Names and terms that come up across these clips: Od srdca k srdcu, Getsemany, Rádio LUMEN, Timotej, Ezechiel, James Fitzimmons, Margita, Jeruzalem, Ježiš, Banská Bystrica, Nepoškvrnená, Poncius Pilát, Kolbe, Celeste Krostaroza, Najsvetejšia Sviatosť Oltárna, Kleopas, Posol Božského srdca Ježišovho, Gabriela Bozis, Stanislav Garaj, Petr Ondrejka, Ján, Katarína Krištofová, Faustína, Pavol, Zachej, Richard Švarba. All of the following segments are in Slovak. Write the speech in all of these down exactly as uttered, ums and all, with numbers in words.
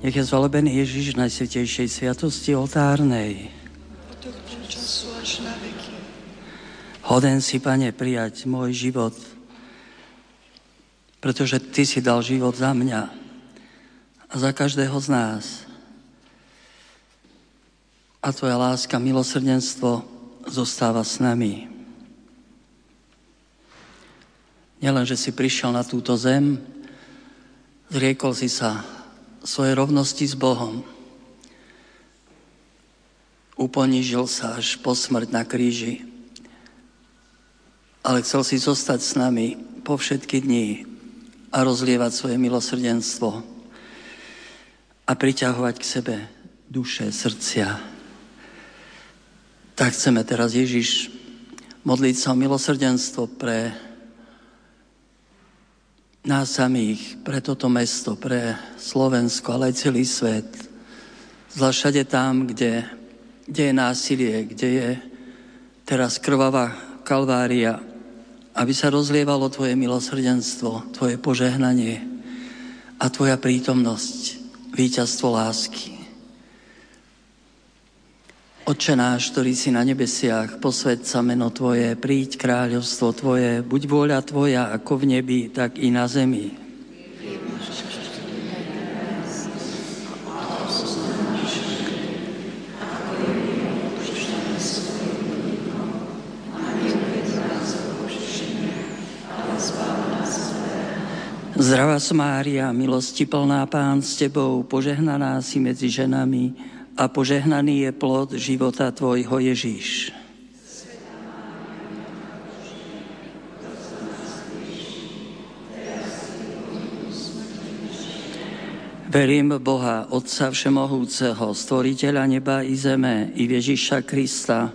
Nech je zvalebený Ježiš v Najsvetejšej Sviatosti Oltárnej. Hoden si, Pane, prijať môj život, pretože Ty si dal život za mňa a za každého z nás. A Tvoja láska, milosrdenstvo zostáva s nami. Nielen, že si prišiel na túto zem, zriekol si sa svoje rovnosti s Bohom. Uponížil sa až po smrť na kríži, ale chcel si zostať s nami po všetky dni a rozlievať svoje milosrdenstvo a priťahovať k sebe duše, srdcia. Tak chceme teraz, Ježiš, modliť sa o milosrdenstvo pre nás samých, pre toto mesto, pre Slovensko, ale aj celý svet. Zvlášť všade tam, kde, kde je násilie, kde je teraz krvavá kalvária, aby sa rozlievalo Tvoje milosrdenstvo, Tvoje požehnanie a Tvoja prítomnosť, víťazstvo lásky. Otče náš, ktorý si na nebesiach, posväť sa meno Tvoje, príď kráľovstvo Tvoje, buď vôľa Tvoja ako v nebi, tak i na zemi. Zdravá Mária, milosti plná, Pán s Tebou, požehnaná si medzi ženami, a požehnaný je plod života Tvojho, Ježiš. Verím v Boha, Otca Všemohúceho, Stvoriteľa neba i zeme, i Ježiša Krista,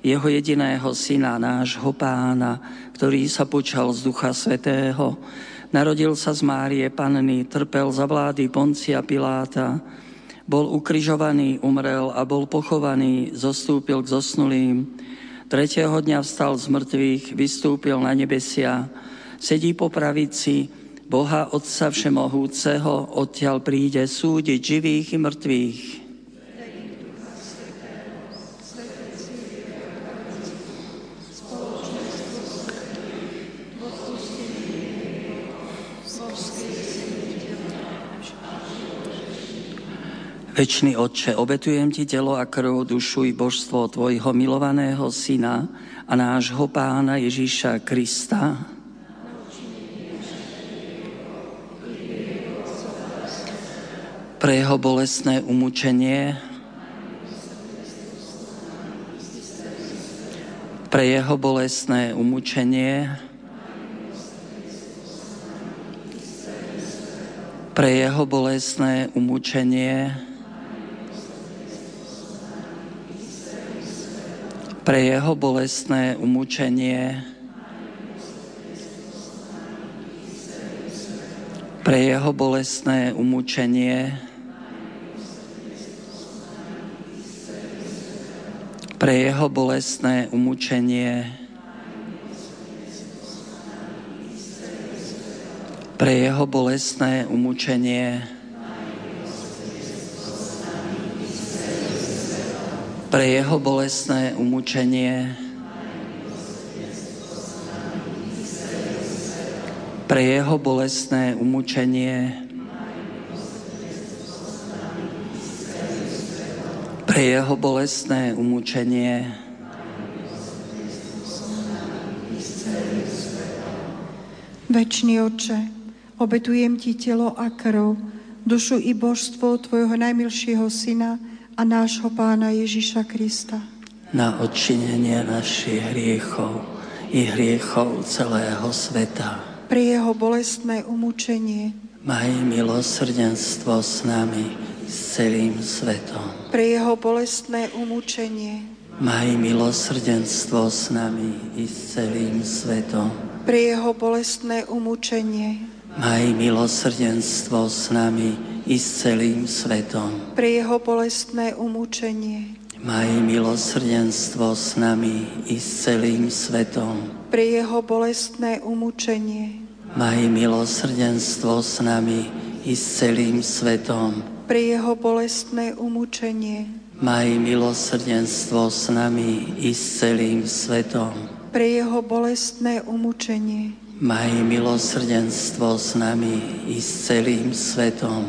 Jeho jediného Syna, nášho Pána, ktorý sa počal z Ducha Svätého, narodil sa z Márie Panny, trpel za vlády Poncia Piláta, bol ukrižovaný, umrel a bol pochovaný, zostúpil k zosnulým. Tretieho dňa vstal z mŕtvych, vystúpil na nebesia, sedí po pravici Boha Otca Všemohúceho, odtiaľ príde súdiť živých i mŕtvych. Večný Otče, obetujem Ti telo a krv, dušu i božstvo Tvojho milovaného Syna a nášho Pána Ježiša Krista, pre jeho bolestné umučenie, pre jeho bolestné umučenie, pre jeho bolestné umučenie, pre jeho bolestné umúčenie, pre jeho bolestné umúčenie, pre jeho bolestné umúčenie, pre jeho bolestné umúčenie, pre jeho bolestné umúčenie, pre jeho bolestné umúčenie, pre jeho bolestné umúčenie, Večný Otče, obetujem Ti telo a krv, dušu i božstvo Tvojho najmilšieho Syna a nášho Pána Ježiša Krista, na odčinenie našich hriechov i hriechov celého sveta. Pre jeho bolestné umúčenie maj milosrdenstvo s nami, s celým svetom. Pre jeho bolestné umúčenie maj milosrdenstvo s nami i s celým svetom. Pre jeho bolestné umúčenie maj milosrdenstvo s nami i s celým svetom. Pre jeho bolestné umúčenie maj milosrdenstvo s nami i s celým svetom. Pre jeho bolestné umúčenie maj milosrdenstvo s nami i s celým svetom. Pre jeho bolestné umúčenie maj milosrdenstvo s nami i s celým svetom. Pre jeho bolestné umúčenie maj milosrdenstvo s nami i s celým svetom.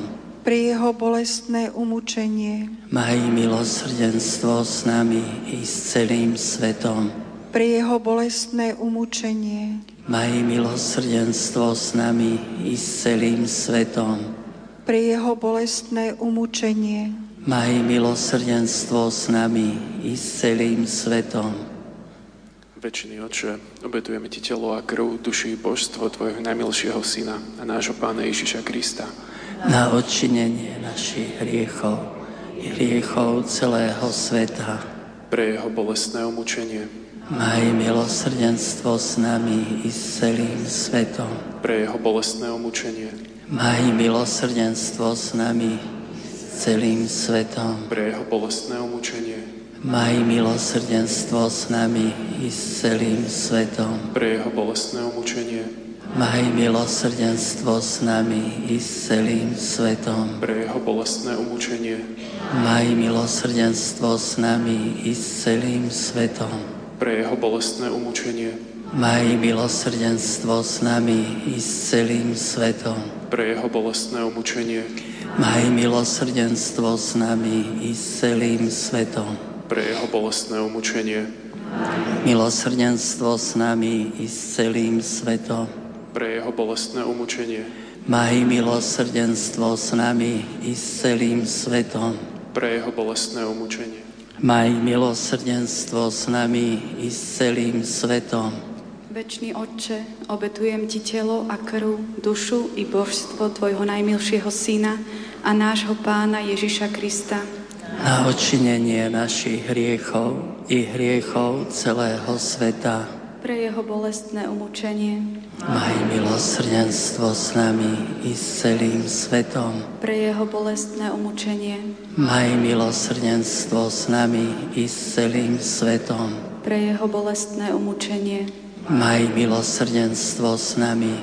Pri jeho bolestné umúčenie maj milosrdenstvo s nami i s celým svetom. Pri jeho bolestné umúčenie maj milosrdenstvo s nami i s celým svetom. Pri jeho bolestné umúčenie maj milosrdenstvo s nami i s celým svetom. Večný Otče, obetujeme Ti telo a krv, duši i božstvo Tvojho najmilšieho Syna a nášho Pána Ježiša Krista, na odčinenie našich hriechov i hriechov celého sveta. Pre jeho bolestné umúčenie maj milosrdenstvo s nami i s celým svetom. Pre jeho bolestné umúčenie maj milosrdenstvo s nami s celým svetom. Pre jeho bolestné umúčenie maj milosrdenstvo s nami i s celým svetom. Pre jeho bolestné umúčenie maj milosrdenstvo s nami i s celým svetom. Pre jeho bolestné umúčenie maj milosrdenstvo s nami i s celým svetom. Pre jeho bolestné umúčenie maj milosrdenstvo s nami i s celým svetom. Pre jeho bolestné umúčenie maj milosrdenstvo s nami i s celým svetom. Pre jeho bolestné umúčenie milosrdenstvo s nami i s celým svetom. Pre jeho bolestné umúčenie maj milosrdenstvo s nami i s celým svetom. Pre jeho bolestné umúčenie maj milosrdenstvo s nami i s celým svetom. Večný Otče, obetujem Ti telo a krv, dušu i božstvo Tvojho najmilšieho Syna a nášho Pána Ježiša Krista, na odčinenie našich hriechov i hriechov celého sveta. Pre jeho bolestné umúčenie maj milosrdenstvo s nami i s celým svetom. Pre jeho bolestné umúčenie maj milosrdenstvo s nami i s celým svetom. Pre jeho bolestné umúčenie maj milosrdenstvo s nami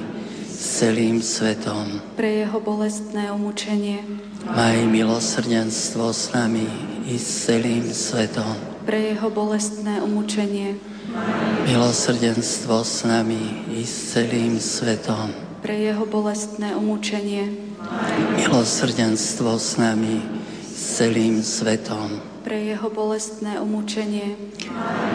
s celým svetom. Pre jeho bolestné umúčenie maj milosrdenstvo s nami i s celým svetom. Pre jeho bolestné umúčenie milosrdenstvo s nami i s celým svetom. Pre jeho bolestné umúčenie milosrdenstvo s nami i s celým svetom. Pre jeho bolestné umúčenie.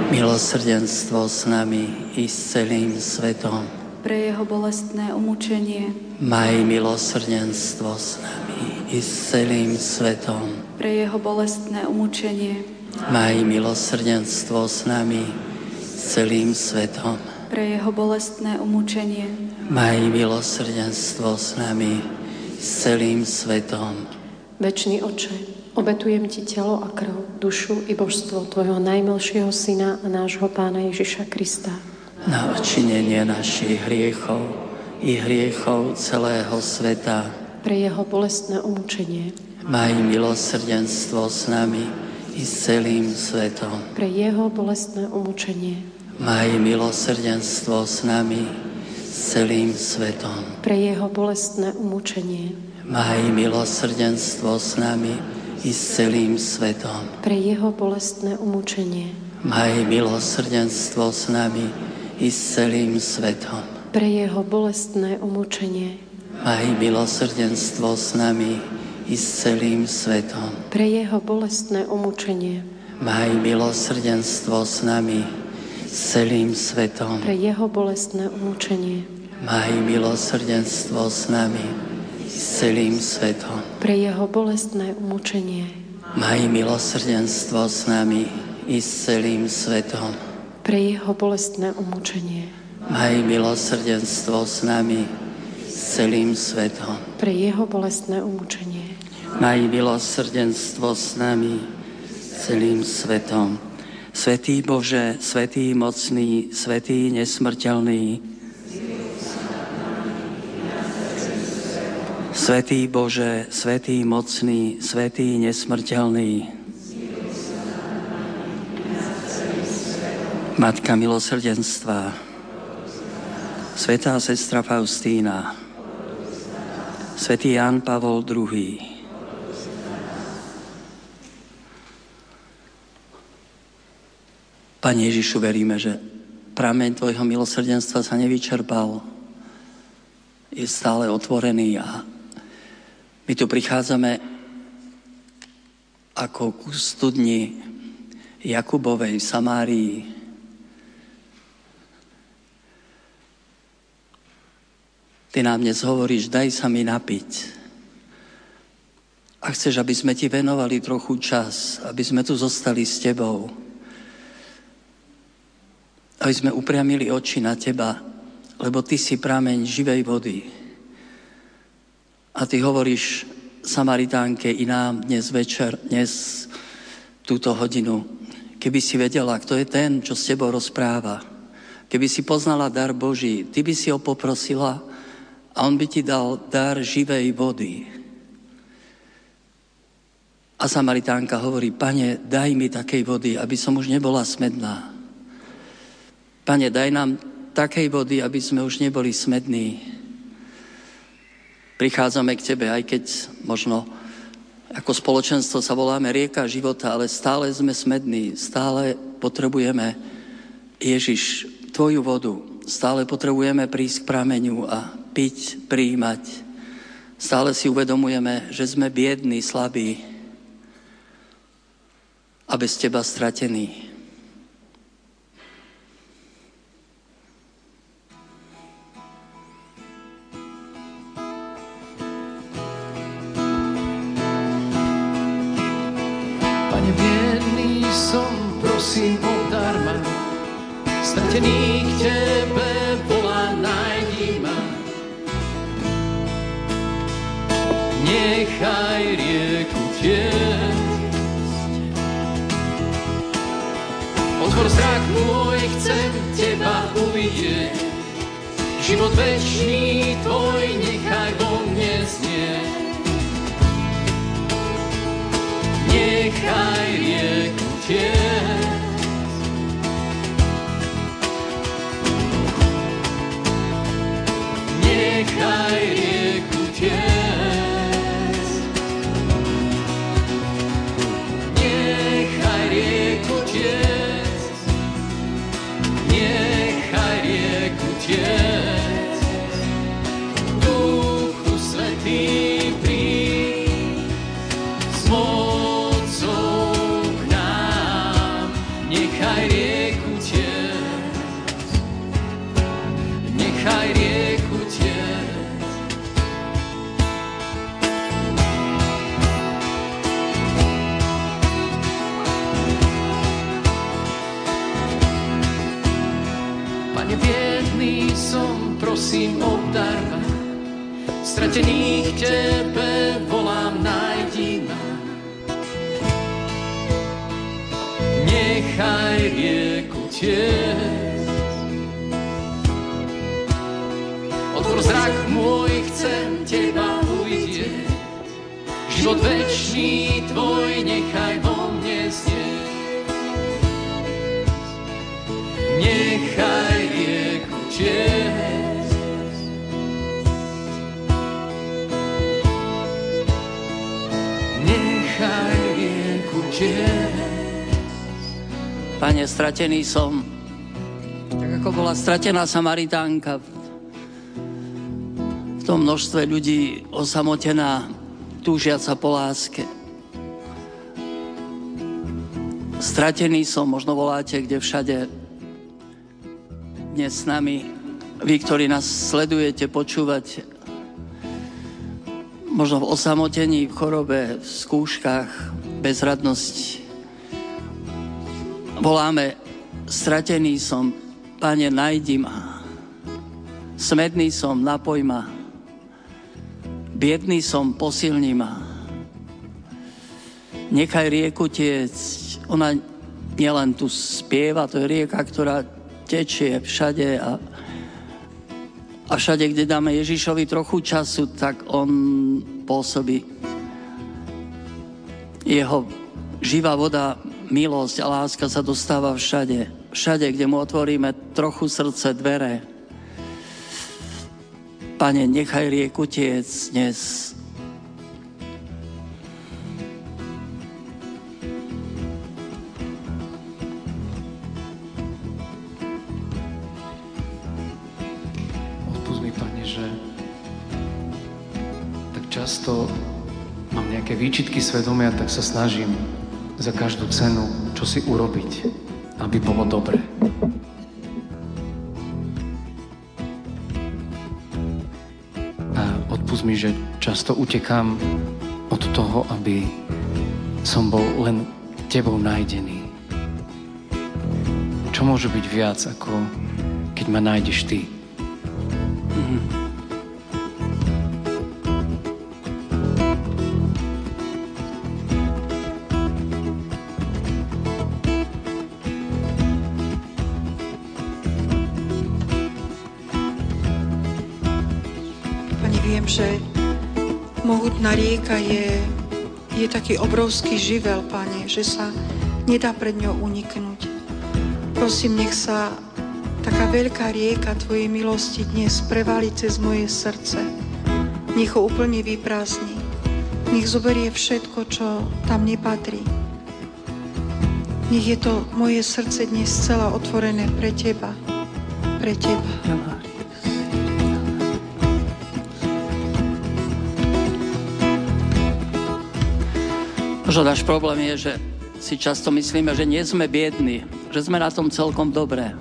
Milosrdenstvo s nami i s celým svetom. Pre jeho bolestné umúčenie. Maj milosrdenstvo s nami i s celým svetom. Pre jeho bolestné umúčenie. Maj milosrdenstvo s nami s celým svetom. Pre jeho bolestné umúčenie. Maj milosrdenstvo s nami s celým svetom. Večný Oče, obetujem Ti telo a krv, dušu i božstvo Tvojho najmilšieho Syna a nášho Pána Ježiša Krista. Na odčinenie našich hriechov i hriechov celého sveta. Pre jeho bolestné umúčenie. Maj milosrdenstvo s nami i s celým svetom. Pre jeho bolestné umúčenie. Maj milosrdenstvo s nami s celým svetom. Pre jeho bolestné umúčenie. Maj milosrdenstvo s nami i s celým svetom. Pre jeho bolestné umúčenie. Maj milosrdenstvo s nami i s celým svetom. Pre jeho bolestné umúčenie. Maj milosrdenstvo s nami i s celým svetom. Pre jeho bolestné umúčenie. Maj milosrdenstvo s nami s celým svetom. Pre jeho bolestné umúčenie. Maj milosrdenstvo s nami s celým svetom. Pre jeho bolestné umúčenie. Maj milosrdenstvo s nami i s celým svetom. Pre jeho bolestné umúčenie. Maj milosrdenstvo s nami s celým svetom. Pre jeho bolestné umúčenie. Maj milosrdenstvo s nami s celým svetom. Svätý Bože, svätý mocný, svätý nesmrteľný, Svätý Bože, svätý mocný, svätý nesmrteľný. Matka milosrdenstva, svätá sestra Faustína, svätý Ján Pavol druhý. Pane Ježišu, veríme, že prameň Tvojho milosrdenstva sa nevyčerpal, je stále otvorený a my tu prichádzame ako ku studni Jakubovej v Samárii. Ty nám dnes hovoríš, daj sa mi napiť. A chceš, aby sme ti venovali trochu čas, aby sme tu zostali s tebou. Aby sme upriamili oči na teba, lebo ty si prameň živej vody. A ty hovoríš Samaritánke i nám dnes večer, dnes túto hodinu. Keby si vedela, kto je ten, čo s tebou rozpráva. Keby si poznala dar Boží, ty by si ho poprosila a on by ti dal dar živej vody. A Samaritánka hovorí, Pane, daj mi takej vody, aby som už nebola smedná. Pane, daj nám takej vody, aby sme už neboli smední. Prichádzame k tebe, aj keď možno ako spoločenstvo sa voláme rieka života, ale stále sme smední, stále potrebujeme, Ježiš, tvoju vodu, stále potrebujeme prísť k prameňu a piť, prijímať. Stále si uvedomujeme, že sme biední, slabí a bez teba stratení. Prosím o darma, stratený k tebe volá, nájdi ma. Nechaj rieku tiecť. Otvor zrak môj, chcem teba uvidieť. Život večný tvoj, nechaj vo mne znieť. Nechaj rieku tiecť. Nechaj rieku tiec. Nechaj rieku tiec. Nechaj rieku tiec. Duchu Svätý, príď. prosím obdar ma, stratených tebe volám, nájdi ma. Nechaj rieku tiec, otvor zrak môj, chcem teba uvidieť, život večný tvoj nechaj vo mne znieť. Nechaj rieku tiec, nechaj rieku tiec. Pane, stratený som, tak ako bola stratená Samaritánka, v tom množstve ľudí osamotená, túžiaca po láske. Stratený som, možno voláte, kde všade dnes s nami, vy, ktorí nás sledujete, počúvate, možno v osamotení, v chorobe, v skúškach, bezradnosti. Voláme, stratený som, Pane, najdi ma. Smedný som, napoj ma. Biedný som, posilni ma. Nechaj rieku tiec. Ona nielen tu spieva, to je rieka, ktorá tečie všade a, a všade, kde dáme Ježišovi trochu času, tak on pôsobí. Jeho živá voda, milosť a láska sa dostáva všade. Všade, kde mu otvoríme trochu srdce, dvere. Pane, nechaj rieku tiec dnes. Často mám nejaké výčitky svedomia, tak sa snažím za každú cenu čo si urobiť, aby bolo dobre. A odpusť mi, že často utekám od toho, aby som bol len tebou nájdený. Čo môže byť viac, ako keď ma nájdeš ty? Mhm. Mohutná rieka je, je taký obrovský živel, Pane, že sa nedá pred ňou uniknúť. Prosím, nech sa taká veľká rieka Tvojej milosti dnes prevalí cez moje srdce. Nech ho úplne vyprázdni. Nech zoberie všetko, čo tam nepatrí. Nech je to moje srdce dnes celá otvorené pre Teba. Pre Teba. Možno náš problém je, že si často myslíme, že nie sme biední, že sme na tom celkom dobré.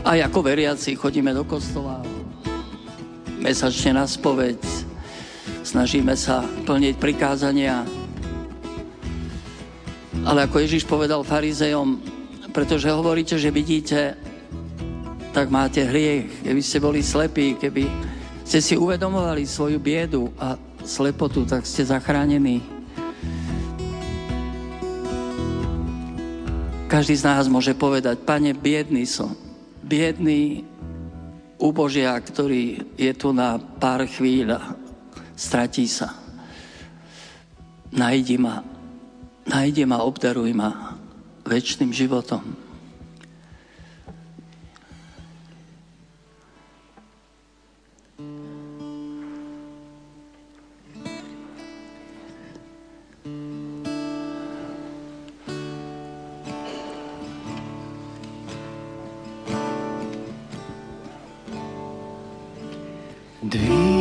Aj ako veriaci chodíme do kostola, mesačne na spoveď, snažíme sa plniť prikázania. Ale ako Ježiš povedal farizejom, pretože hovoríte, že vidíte, tak máte hriech. Keby ste boli slepí, keby ste si uvedomovali svoju biedu a slepotu, tak ste zachránení. Každý z nás môže povedať, Pane, biedný som. Biedný úbožiak, ktorý je tu na pár chvíľ a stratí sa. Najdi ma, najdi ma, obdaruj ma večným životom. Thank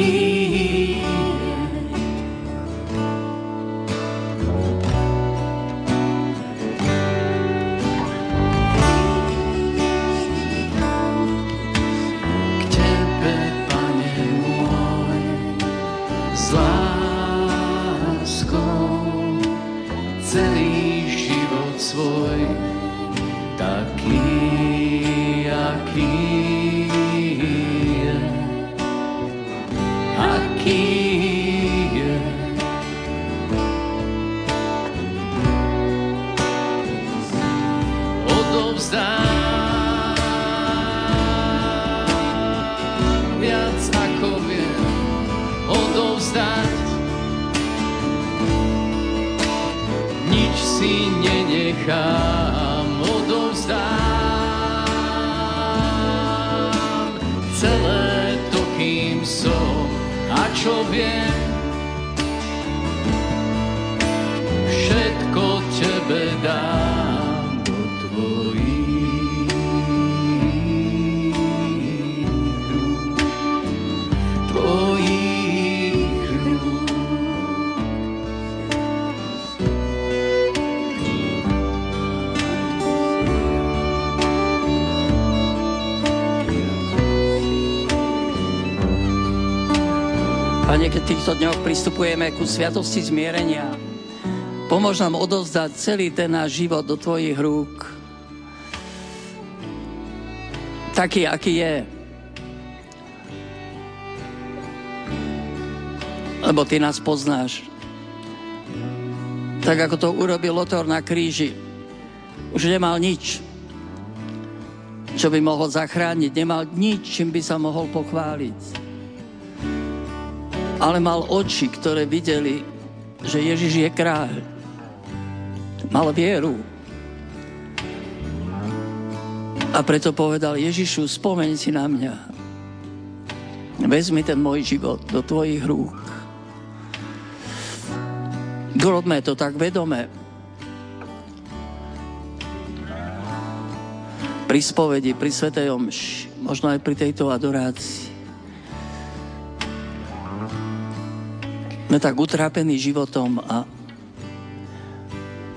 you. odovzdám, viac ako viem odovzdať. Nič si nenechám, odovzdám celé to, kým som a čo viem. Všetko tebe dám. Pane, keď v týchto dňoch pristupujeme ku sviatosti zmierenia, pomôž nám odovzdať celý ten náš život do tvojich rúk, taký, aký je. Lebo ty nás poznáš. Tak, ako to urobil Lotor na kríži. Už nemal nič, čo by mohol zachrániť. Nemal nič, čím by sa mohol pochváliť. Ale mal oči, ktoré videli, že Ježiš je kráľ. Mal vieru. A preto povedal: Ježišu, spomeň si na mňa. Vezmi ten môj život do tvojich rúk. Robme to tak vedome. Pri spovedi, pri svätej omši, možno aj pri tejto adorácii. Sme tak utrápení životom a,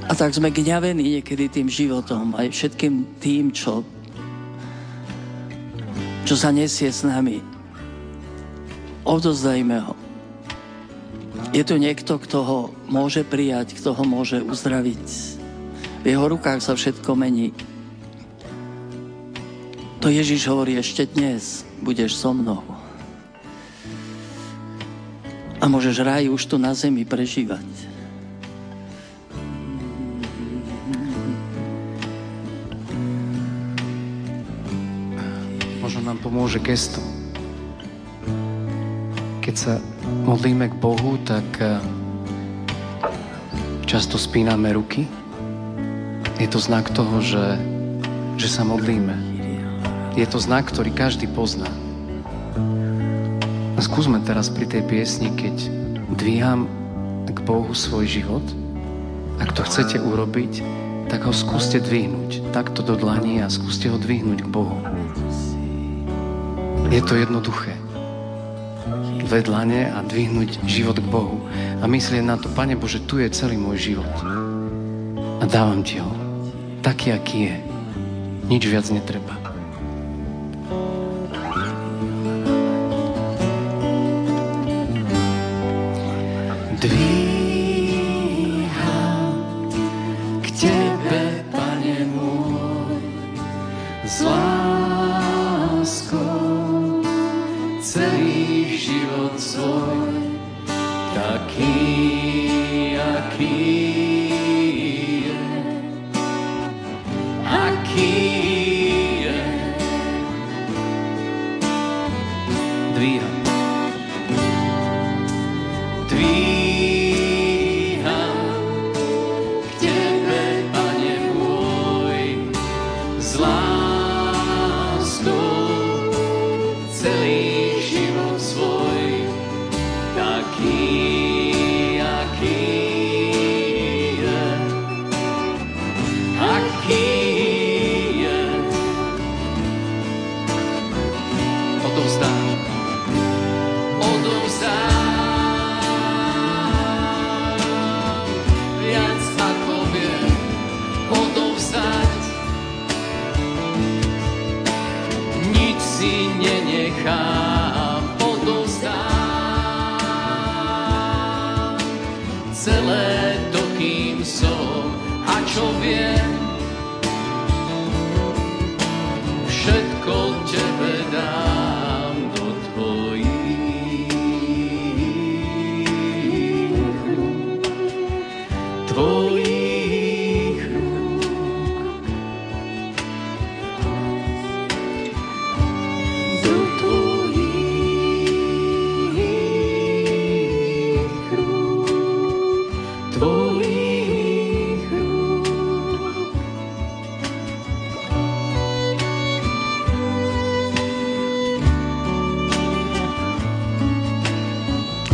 a tak sme gňavení niekedy tým životom aj všetkým tým, čo, čo sa nesie s nami. Odovzdajme ho. Je tu niekto, kto ho môže prijať, kto ho môže uzdraviť. V jeho rukách sa všetko mení. To Ježiš hovorí: ešte dnes budeš so mnou. A môžeš ráj už tu na zemi prežívať. Možno nám pomôže gesto. Keď sa modlíme k Bohu, tak často spíname ruky. Je to znak toho, že, že sa modlíme. Je to znak, ktorý každý pozná. A skúsme teraz pri tej piesni, keď dvíham k Bohu svoj život, ak to chcete urobiť, tak ho skúste dvihnúť. Takto do dlani a skúste ho dvihnúť k Bohu. Je to jednoduché. Dve dlane a dvihnúť život k Bohu. A myslieť na to: Pane Bože, tu je celý môj život. A dávam ti ho. Taký, aký je. Nič viac netreba.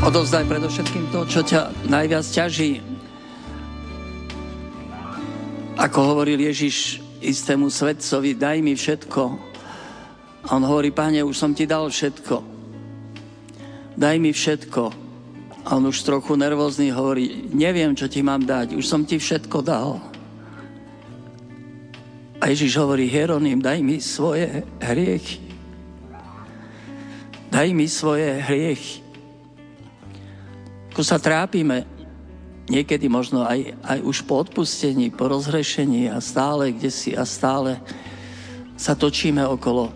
Odovzdaj predovšetkým to, čo ťa najviac ťaží. Ako hovoril Ježiš istému svedcovi, daj mi všetko. A on hovorí, Pane, už som ti dal všetko. Daj mi všetko. A on už trochu nervózny hovorí, neviem, čo ti mám dať, už som ti všetko dal. A Ježiš hovorí, Hieronym, daj mi svoje hriechy. Daj mi svoje hriechy. Ako sa trápime, niekedy možno aj, aj už po odpustení, po rozhrešení a stále kdesi a stále sa točíme okolo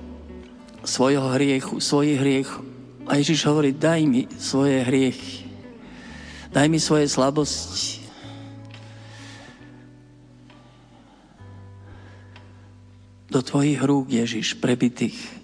svojho hriechu, svojich hriechov. A Ježiš hovorí, daj mi svoje hriechy. Daj mi svoje slabosti. Do tvojich rúk, Ježiš, prebitých.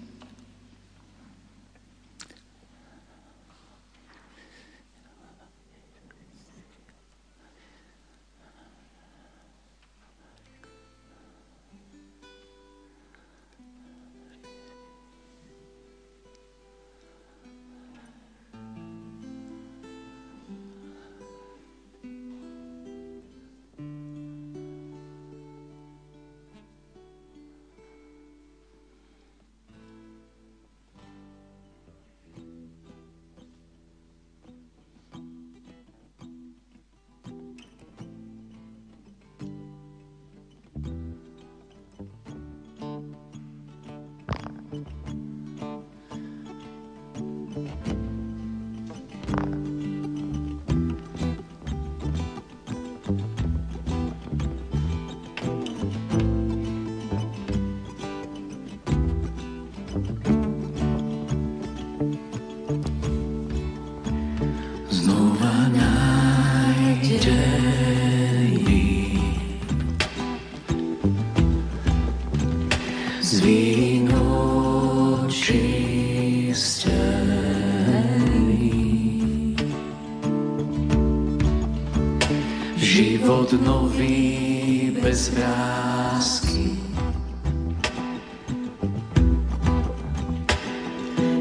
Nový bez vrásky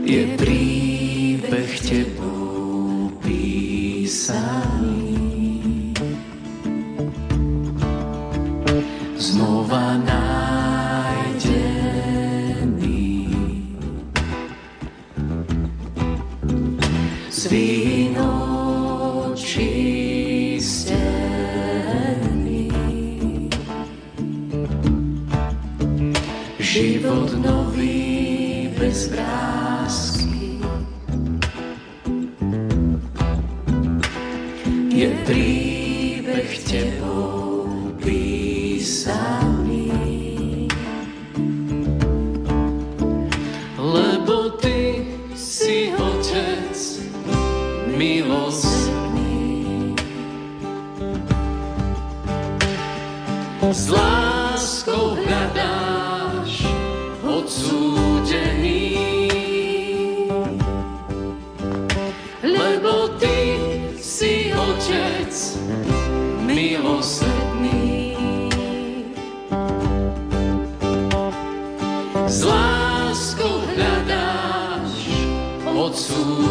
je príbeh tebou písaný. Znova nájdený z vínou čisté. Život nový bez vrásky je príbeh tebou písaný. Lebo ty si Otec milosrdný, s láskou hľadá odsúdený, lebo ty si Otec milosrdný, s láskou hľadáš odsúdený. Thank you.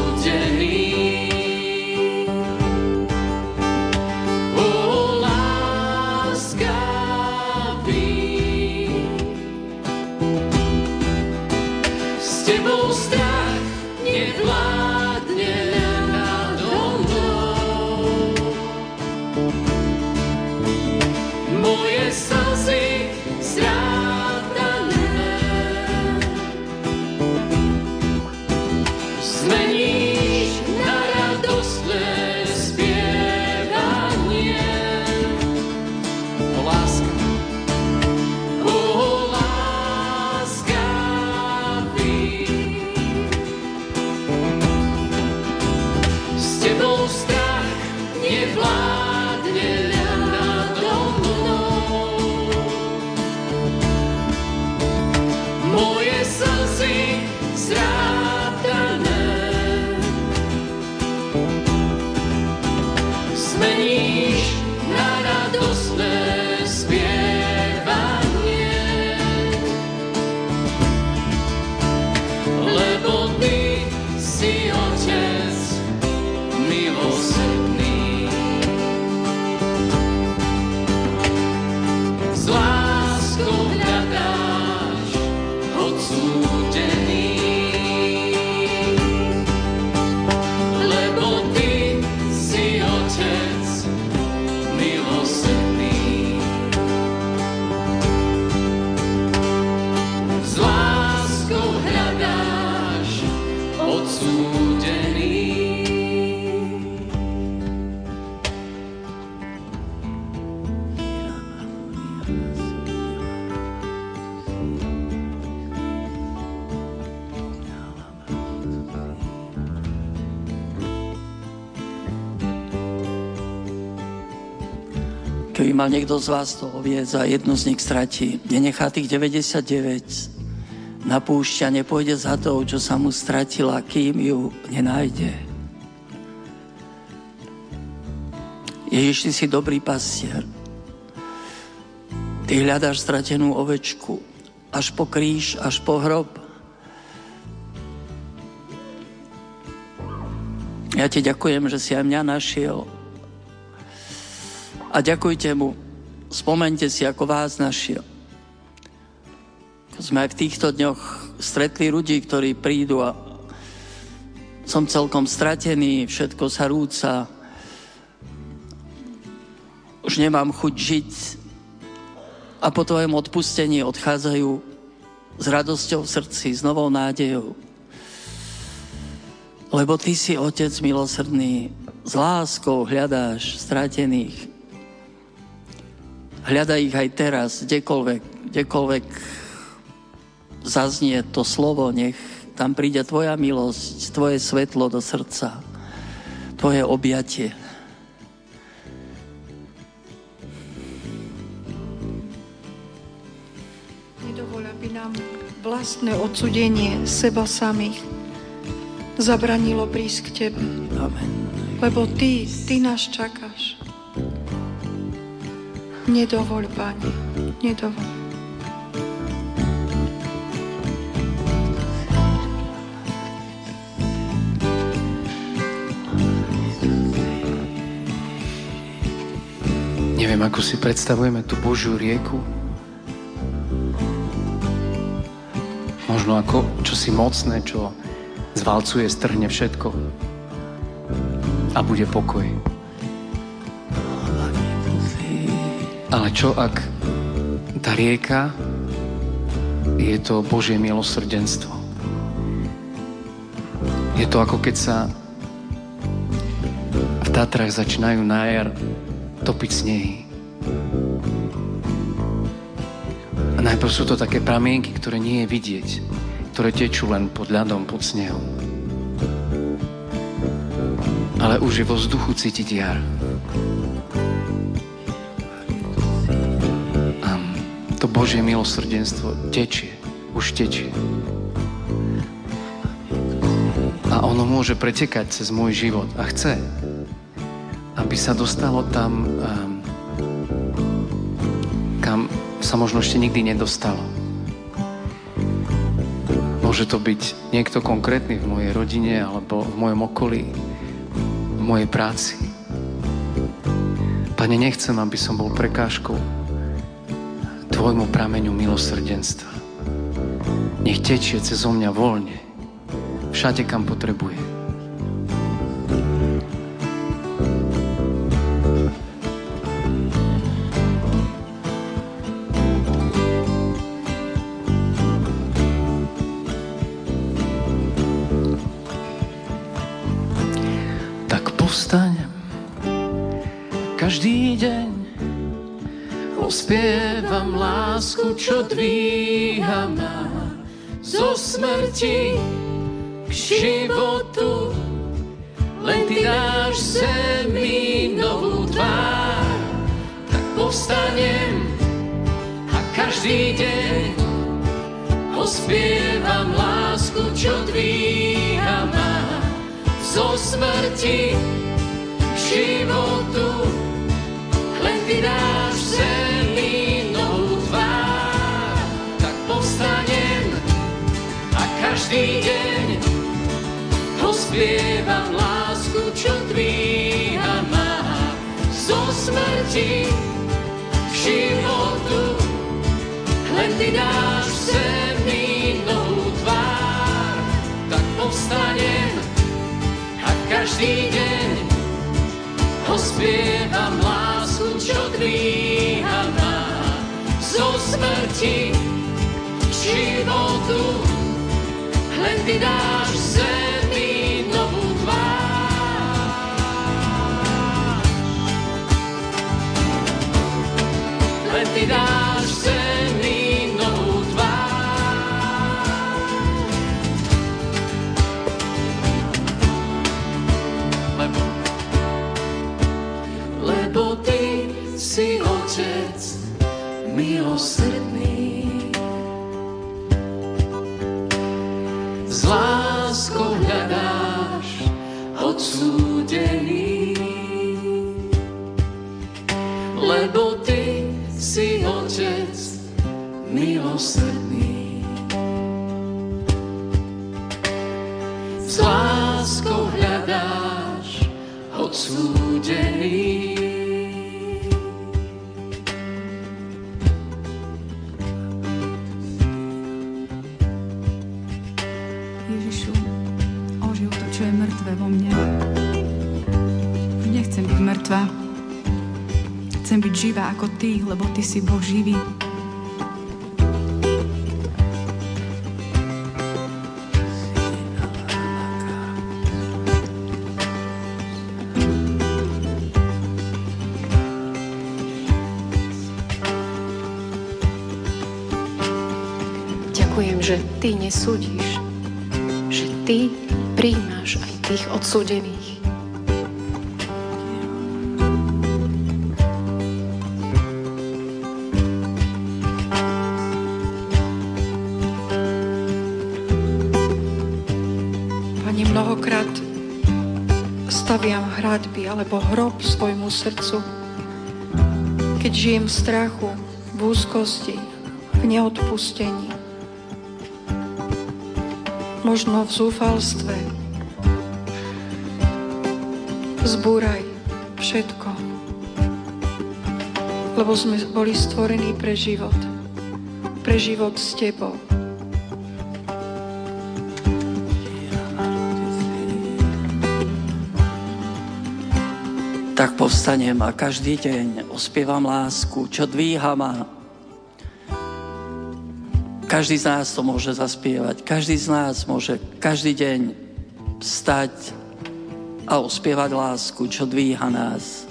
Keby mal niekto z vás to oviec a jednu z nich stratí, nenechá tých deväťdesiatdeväť na púšť a nepôjde za tou, čo sa mu stratila, kým ju nenájde. Ježiš, ty si dobrý pastier. Ty hľadáš stratenú ovečku až po kríž, až po hrob. Ja ti ďakujem, že si aj mňa našiel. A ďakujte mu, spomeňte si, ako vás našiel. Sme aj v týchto dňoch stretli ľudí, ktorí prídu a som celkom stratený, všetko sa rúca. Už nemám chuť žiť. A po tvojom odpustení odchádzajú s radosťou v srdci, s novou nádejou. Lebo ty si Otec milosrdný, s láskou hľadáš stratených. Hľadaj ich aj teraz, kdekoľvek, kdekoľvek zaznie to slovo, nech tam príde tvoja milosť, tvoje svetlo do srdca, tvoje objatie. Nedovol, aby nám vlastné odsúdenie seba samých zabranilo prísť k tebe. Amen. Lebo ty, ty nás čakáš. Nedovol, Pane, nedovol. Neviem, ako si predstavujeme tú Božiu rieku. Možno ako čosi mocné, čo zvalcuje, strhne všetko a bude pokoj. Ale čo, ak tá rieka je to Božie milosrdenstvo? Je to ako keď sa v Tatrách začínajú na jar topiť snehy. A najprv sú to také pramienky, ktoré nie je vidieť, ktoré tečú len pod ľadom, pod snehom. Ale už je vo vzduchu cítiť jar. To Božie milosrdenstvo tečie, už tečie. A ono môže pretekať cez môj život a chce, aby sa dostalo tam, kam sa možno ešte nikdy nedostalo. Môže to byť niekto konkrétny v mojej rodine alebo v mojom okolí, v mojej práci. Pane, nechcem, aby som bol prekážkou tvojmu prameňu milosrdenstva. Nech tečie cezo mňa voľne, všade, kam potrebuje. Tak povstaň každý deň, spievam lásku, čo dvíha ma zo smrti k životu. Len ty dáš zemi novú tvár. Tak povstanem a každý deň ospievam lásku, čo dvíha ma zo smrti k životu. Len ty dáš zemi. Každý deň ospievam lásku, čo dvíha ma zo smrti k životu. Len ty dáš zemi novú. zdvíhaná zo smrti k životu. Len ty dáš zemi novú tvář. Len ty dáš zemi novú tvář. Lebo, lebo ty si Otec milosrdný. S láskou hľadáš odsúdený, lebo ty si Otec milosrdný. S láskou hľadáš odsúdený. Chcem byť živá ako Ty, lebo Ty si Boh živý. Ďakujem, že Ty nesúdiš, že Ty prijímaš aj tých odsúdených. Hradby alebo hrob svojmu srdcu, keď žijem v strachu, v úzkosti, v neodpustení, možno v zúfalstve. Zbúraj všetko, lebo sme boli stvorení pre život, pre život s Tebou. Tak povstanem a každý deň ospievam lásku, čo dvíha ma. Každý z nás to môže zaspievať. Každý z nás môže každý deň vstať a ospievať lásku, čo dvíha nás.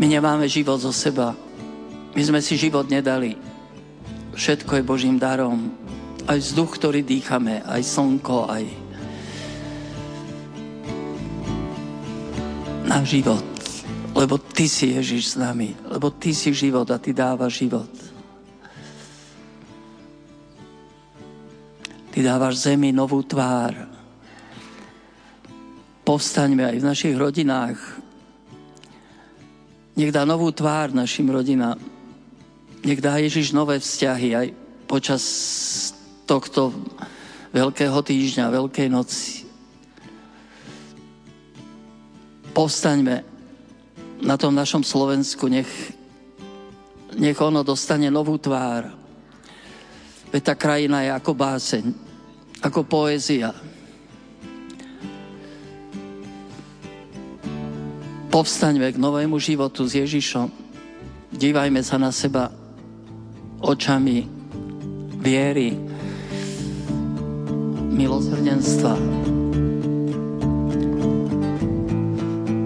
My nemáme život zo seba. My sme si život nedali. Všetko je Božím darom. Aj vzduch, ktorý dýchame, aj slnko, aj na život, lebo Ty si Ježiš s nami, lebo Ty si život a Ty dávaš život. Ty dávaš zemi novú tvár. Povstaňme aj v našich rodinách. Nech dá novú tvár našim rodinám. Nech dá Ježiš nové vzťahy aj počas tohto veľkého týždňa, veľkej noci. Povstaňme na tom našom Slovensku, nech, nech ono dostane novú tvár. Veď tá krajina je ako báseň, ako poézia. Povstaňme k novému životu s Ježišom. Dívajme sa na seba očami viery, milosrdenstva.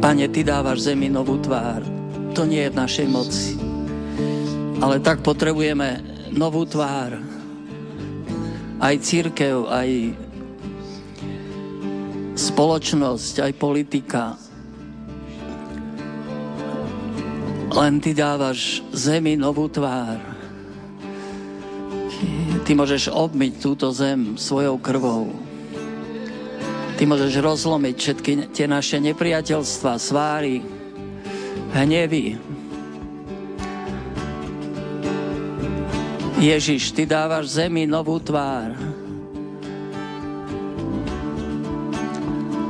Pane, Ty dávaš zemi novú tvár. To nie je v našej moci. Ale tak potrebujeme novú tvár. Aj cirkev, aj spoločnosť, aj politika. Len Ty dávaš zemi novú tvár. Ty môžeš obmyť túto zem svojou krvou. Ty môžeš rozlomiť všetky tie naše nepriateľstvá, sváry, hnevy. Ježiš, Ty dávaš zemi novú tvár.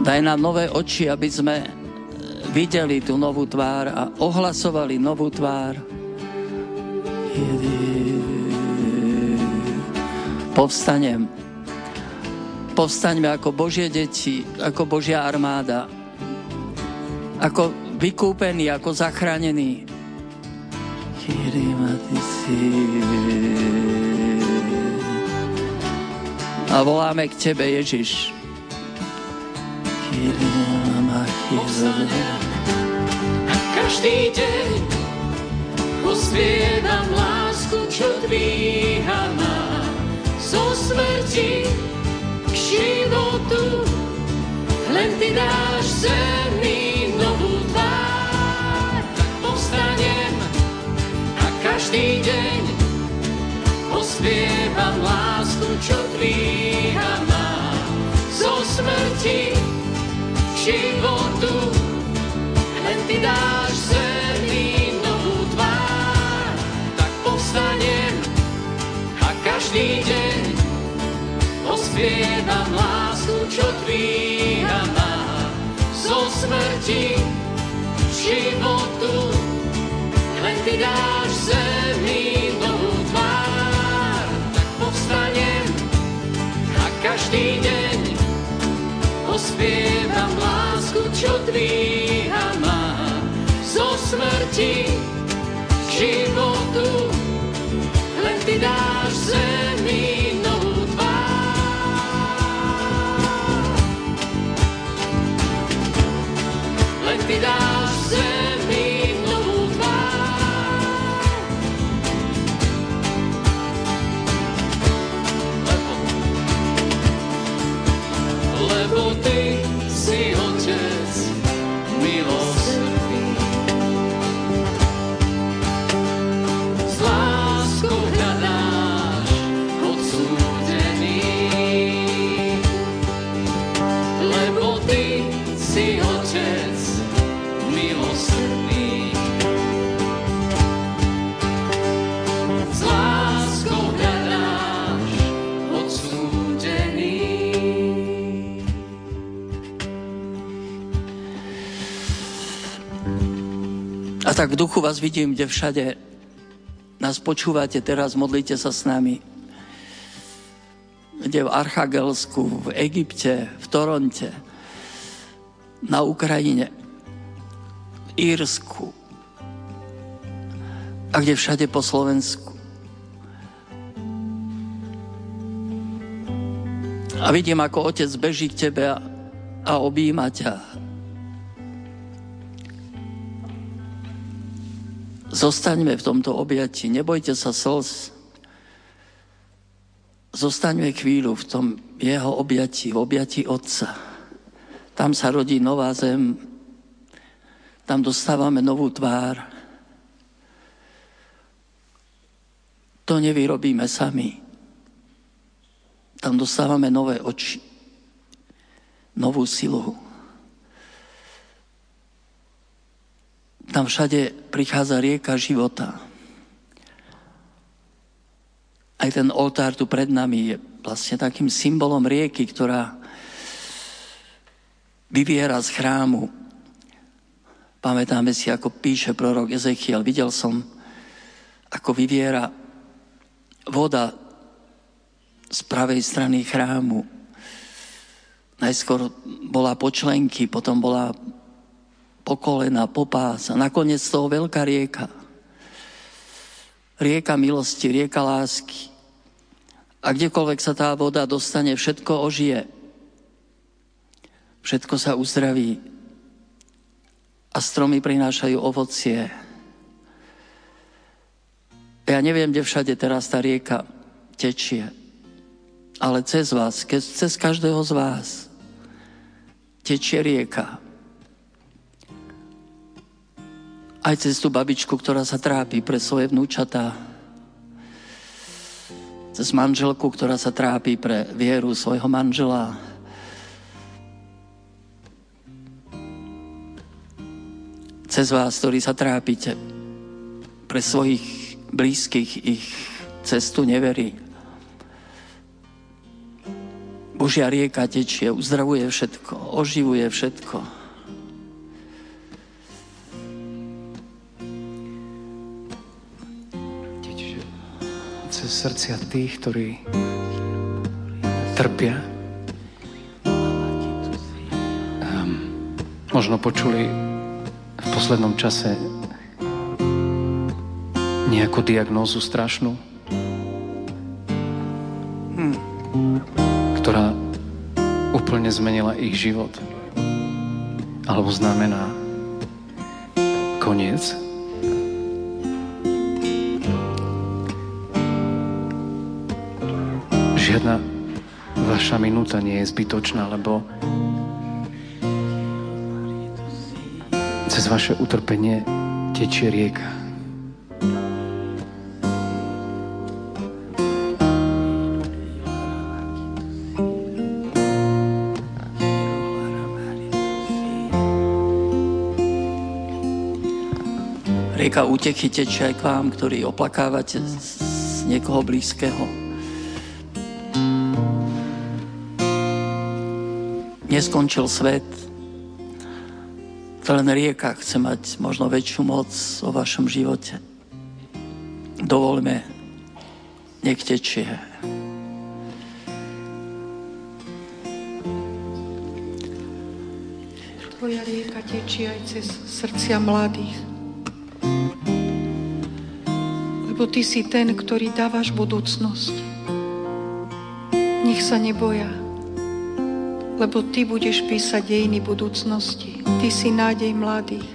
Daj nám nové oči, aby sme videli tú novú tvár a ohlasovali novú tvár. Povstanem. Povstaňme ako Božie deti, ako Božia armáda, ako vykúpení, ako zachránení, A voláme k tebe, Ježiš. A každý deň ospie nám lásku, čo dvíha nám zo smrti k životu. Len ty dáš zemi novú tvár. Povstanem a každý deň ospievam lásku, čo dvíha nám zo smrti k životu. Len ty dáš zemi novú tvár. Tak povstanem a každý deň ospievam lásku, čo dvíha nám zo smrti k životu. Len ty dáš zemi novú tvár. Tak povstanem a každý deň ospievam lásku, čo dvíha nám zo smrti k životu. Len ty dáš zemi. Ty dáš zemi novú tvár. Lebo, lebo ty si Otec milosrdný, s láskou hľadáš odsúdený, lebo ty si Otec milosrdný, s láskou hľadáš odsúdený. A tak v duchu vás vidím, kde všade nás počúvate teraz, modlite sa s nami. Kde v Archangelsku, v Egypte, v Toronte, na Ukrajine, Írsku a kde všade po Slovensku. A vidím, ako Otec beží k tebe a, a objíma ťa. Zostaňme v tomto objatí, nebojte sa slz. Zostaňme chvíľu v tom jeho objatí, v objatí Otca. Tam sa rodí nová zem, tam dostávame novú tvár. To nevyrobíme sami. Tam dostávame nové oči, novú silu. Tam všade prichádza rieka života. Aj ten oltár tu pred nami je vlastne takým symbolom rieky, ktorá vyviera z chrámu. Pamätáme si, ako píše prorok Ezechiel. Videl som, ako vyviera voda z pravej strany chrámu. Najskôr bola po členky, potom bola po kolena, po pás a nakoniec toho veľká rieka. Rieka milosti, rieka lásky. A kdekoľvek sa tá voda dostane, všetko ožije. Všetko sa uzdraví. A stromy prinášajú ovocie. Ja neviem, kde všade teraz tá rieka tečie, ale cez vás, cez každého z vás tečie rieka. Aj cez tú babičku, ktorá sa trápi pre svoje vnúčatá, cez manželku, ktorá sa trápi pre vieru svojho manžela, cez vás, ktorí sa trápite pre svojich blízkych, ich cestu neverí. Božia rieka tečie, uzdravuje všetko, oživuje všetko. Cez srdcia tých, ktorí trpia, um, možno počuli v poslednom čase nejakú diagnózu strašnú, hm. ktorá úplne zmenila ich život. Alebo znamená koniec. Žiadna vaša minúta nie je zbytočná, lebo cez vaše utrpenie tečie rieka. Rieka útechy tečie aj k vám, ktorý oplakávate z niekoho blízkeho. Neskončil svet, len rieka chce mať možno väčšiu moc o vašom živote. Dovoľme, nech tečie. Tvoja rieka tečie aj cez srdcia mladých. Lebo ty si ten, ktorý dávaš budúcnosť. Nech sa neboja. Lebo ty budeš písať dejiny budúcnosti. Ty si nádej mladých.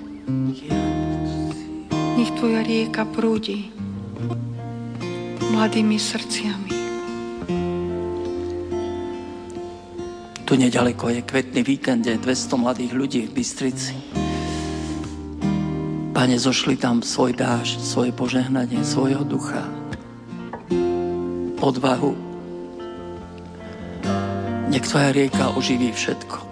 Nech tvoja rieka prúdi mladými srdciami. Tu neďaleko je kvetný víkend, je dvesto mladých ľudí v Bystrici. Pane, zošli tam svoj dážď, svoje požehnanie, svojho ducha, odvahu. Nech tvoja rieka oživí všetko.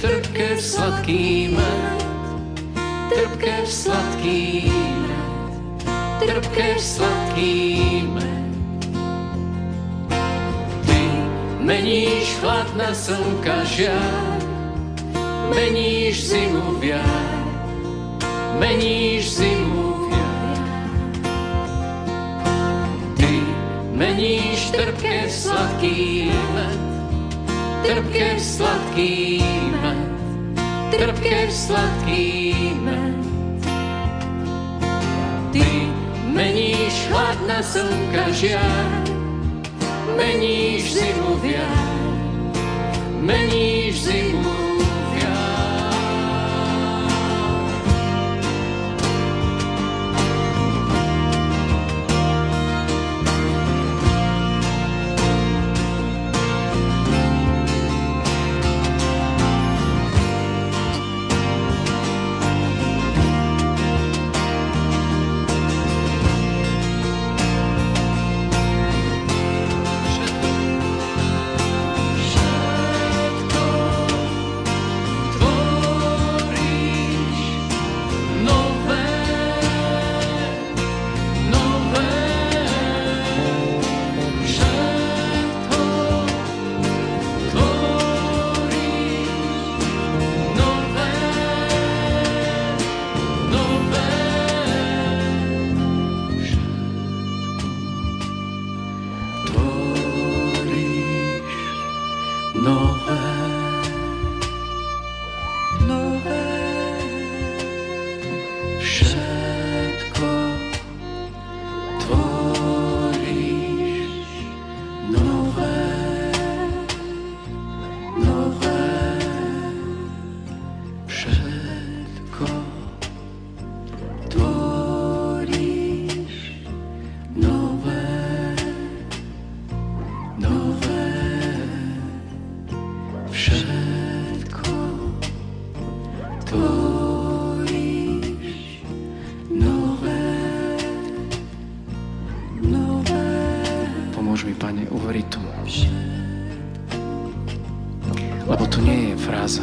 Trpké v sladký med, trpké v sladký med, trpké v sladký med. Ty meníš chlad na slnka žiar, meníš zimu v jar, meníš zimu v jar. Ty meníš trpké v sladký med, trpké v sladký med, trpké v sladký med. Ty meníš chlad na slnka žiar, meníš zimu v jar, meníš zimu v jar. mi, Pane, uveriť tomu. Lebo to nie je fráza,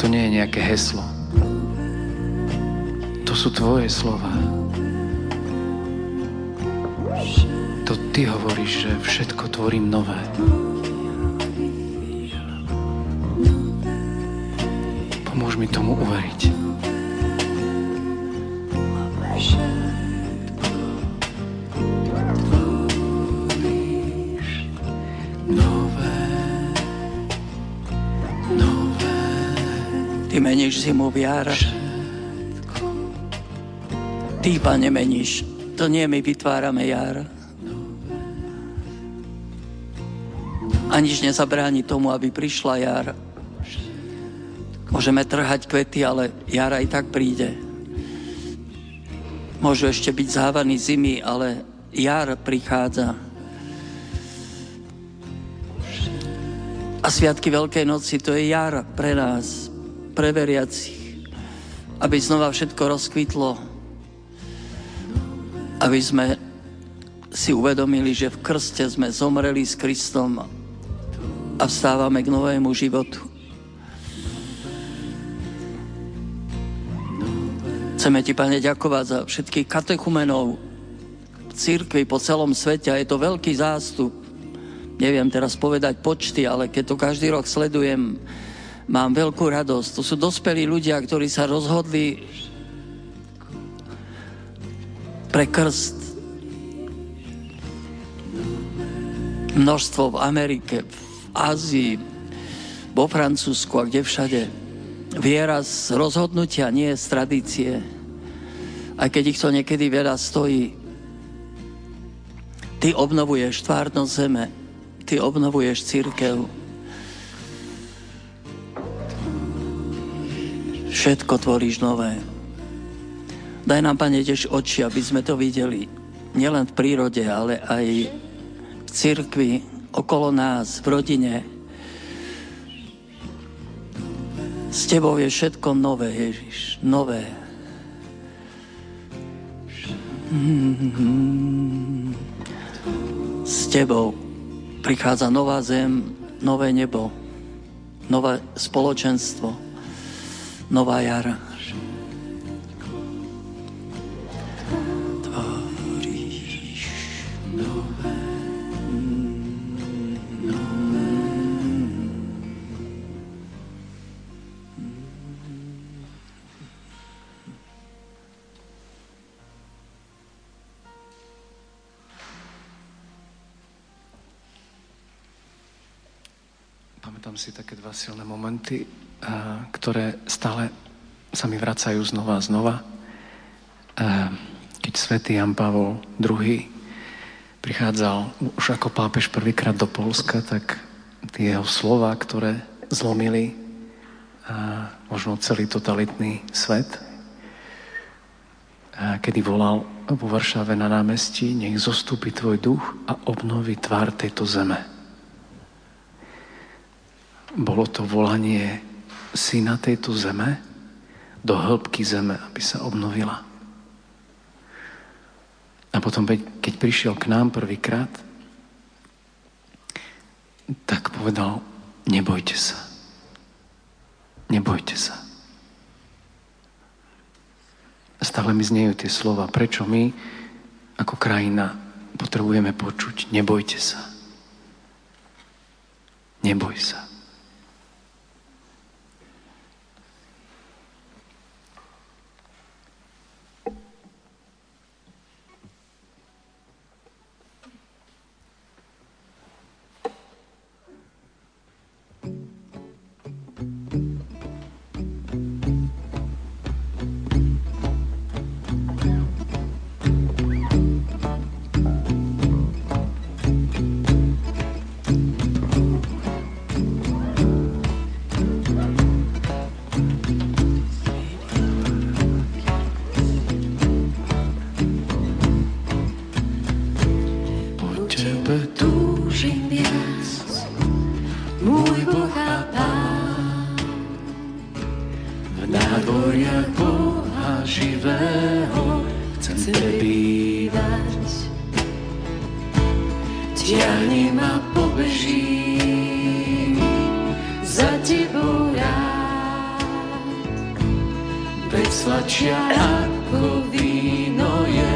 to nie je nejaké heslo. To sú tvoje slova. To ty hovoríš, že všetko tvorím nové. Pomôž mi tomu uveriť. Ty meníš zimu v jar. Ty, Pane, meníš. To nie my vytvárame jar. A nič nezabráni tomu, aby prišla jar. Môžeme trhať kvety, ale jar aj tak príde. Môžu ešte byť zhávaný zimy, ale jar prichádza. A sviatky Veľkej noci, to je jar pre nás, pre veriacich, aby znova všetko rozkvitlo, aby sme si uvedomili, že v krste sme zomreli s Kristom a vstávame k novému životu. Chceme ti, Pane, ďakovať za všetkých katechumenov v cirkvi po celom svete, a je to veľký zástup. Neviem teraz povedať počty, ale keď to každý rok sledujem, mám veľkú radosť. To sú dospelí ľudia, ktorí sa rozhodli pre krst. Množstvo v Amerike, v Ázii, vo Francúzsku a kde všade. Viera z rozhodnutia, nie z tradície. Aj keď ich to niekedy veľa stojí. Ty obnovuješ tvárnosť zeme. Ty obnovuješ cirkev. Všetko tvoríš nové. Daj nám, Pane, tiež oči, aby sme to videli. Nielen v prírode, ale aj v cirkvi, okolo nás, v rodine. S tebou je všetko nové, Ježiš. Nové. S tebou prichádza nová zem, nové nebo, nové spoločenstvo. Nová jara. Tvoríš nové, nové. Pamätám si také dva silné momenty, ktoré stále sa mi vracajú znova a znova. Keď svätý Ján Pavol druhý prichádzal už ako pápež prvýkrát do Poľska, tak tie jeho slová, ktoré zlomili možno celý totalitný svet, kedy volal vo Varšave na námestí: nech zostúpi tvoj duch a obnoví tvár tejto zeme. Bolo to volanie si na tejto zeme, do hĺbky zeme, aby sa obnovila. A potom, keď prišiel k nám prvýkrát, tak povedal: nebojte sa. Nebojte sa. Stále mi znejú tie slova. Prečo my, ako krajina, potrebujeme počuť: nebojte sa. Neboj sa. diaľne ma pobeží, za tebou rád. Veď sladšia ako víno je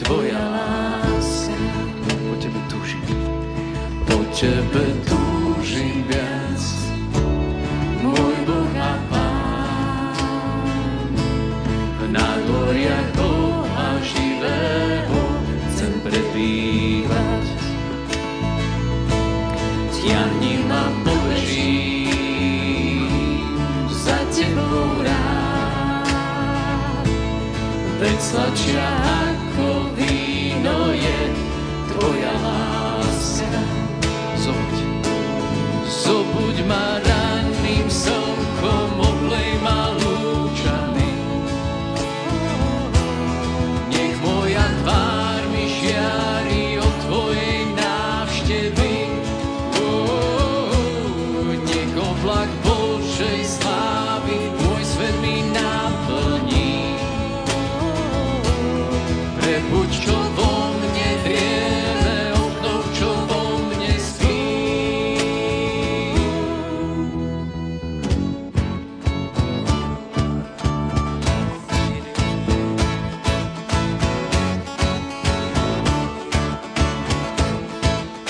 tvoja láska. Po tebe túžim, po tebe túžim viac, môj Boh a Pán. V nádvoriach Boha živého chcem prebývať. Tiahni ma pobeží, za tebou rád. Veď sladšia ako víno je tvoja láska. Zobuď, zobuď ma ranným slnkom, oblej ma lúčami. Nech moja tvár mi žiari od tvojej návštevy. Nech oblak Božej slávy môj svet mi naplní. Prebuď, čo vo mne drieme, obnov, čo vo mne spí. Po tebe túžim viac, môj Boh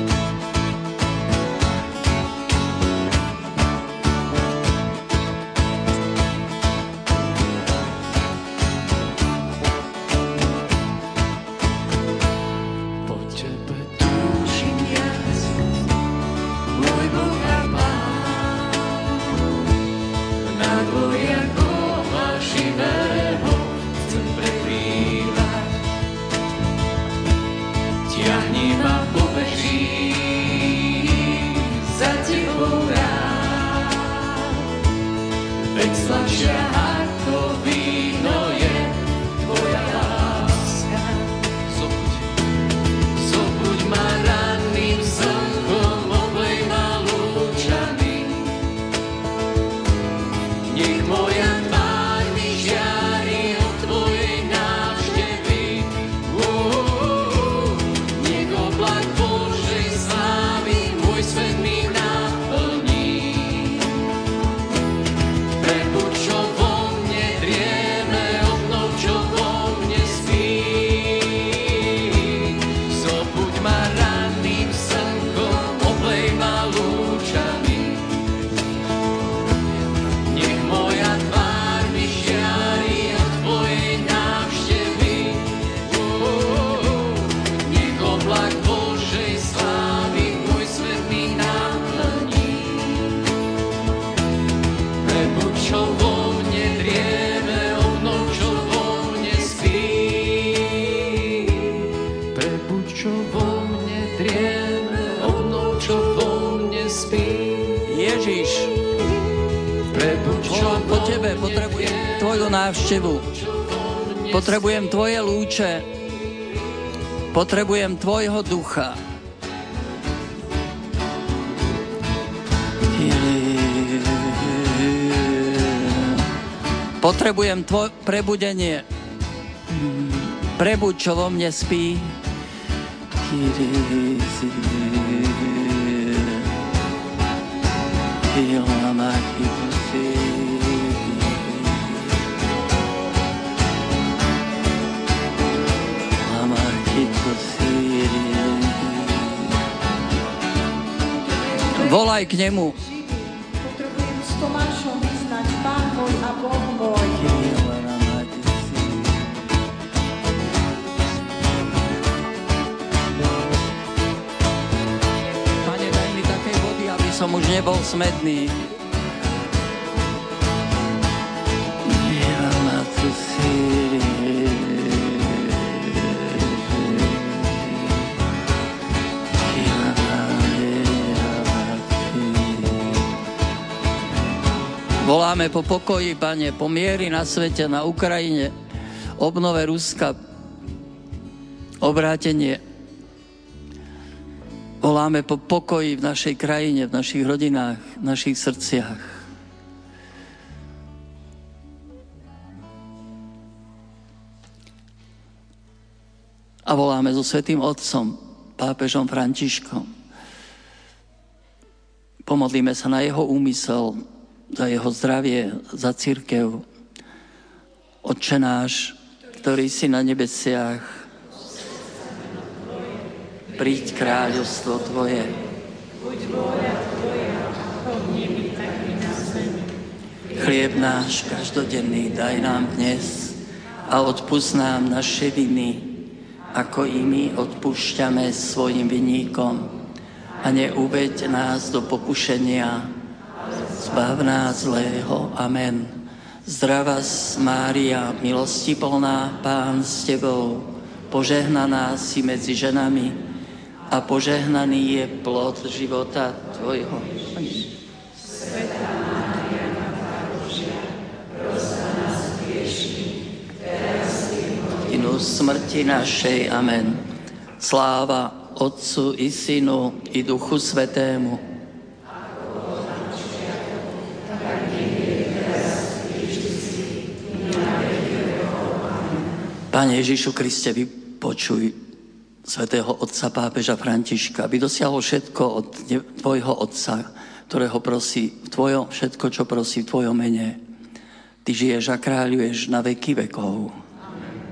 a Pán. Na dvoriach Boha živého chcem prebývať. Tiahni ma pobeží, za tebou rád. Veď sladšia ako víno je tvoja láska. Zobuď, zobuď ma ranným slnkom, oblej ma lúčami. Nech moja tvár mi žiari od tvojej návštevy. Uuu, nech oblak Božej slávy môj svet mi naplní. Prebuď, čo vo mne drieme, obnov, čo vo mne spí. Zobuď ma ranným slnkom, oblej ma lúčami. Nech moja tvár mi žiari od tvojej návštevy. Uuu, nech oblak Božej slávy môj svet mi naplní. Prebuď, čo vo mne drieme, obnov, čo vo mne spí. Prebuď, čo vo mne drieme, obnov, čo vo mne spí. Ježiš, Prebuď, čo volám po vo tebe, mne potrebujem drieme, tvoju návštevu. čo vo mne Potrebujem tvoje lúče. Potrebujem tvojho ducha. Potrebujem tvoj prebudenie. Prebuď, čo vo mne spí. Volaj k nemu. Potrebujem s Tomášom vyznať, Pán môj a Boh môj. Pane, daj mi takej vody, aby som už nebol smedný. Voláme po pokoji, Pane, po mieri na svete, na Ukrajine, obnove Ruska, obrátenie. Voláme po pokoji v našej krajine, v našich rodinách, v našich srdciach. A voláme so Svätým Otcom pápežom Františkom. Pomodlíme sa na jeho úmysel, za jeho zdravie, za cirkev. Otče náš, ktorý si na nebesiach, príď kráľovstvo Tvoje, buď vôľa Tvoja, ako v nebi, tak i na zemi. Chlieb náš každodenný daj nám dnes a odpusť nám naše viny, ako i my odpúšťame svojim viníkom. A neuveď nás do pokušenia, zbav nás zlého. Amen. Zdravás, Mária, milosti plná, Pán s Tebou, požehnaná si medzi ženami a požehnaný je plod života Tvojho. Svätá Mária, Matka Božia, pros za nás hriešnych, teraz i v hodinu smrti našej. Amen. Sláva Otcu i Synu i Duchu Svätému. Pane Ježišu Kriste, vypočuj svätého otca pápeža Františka, aby dosiahol všetko od Tvojho Otca, ktorého prosí v Tvojom, všetko, čo prosí v Tvojom mene. Ty žiješ a kráľuješ na veky vekov. Amen.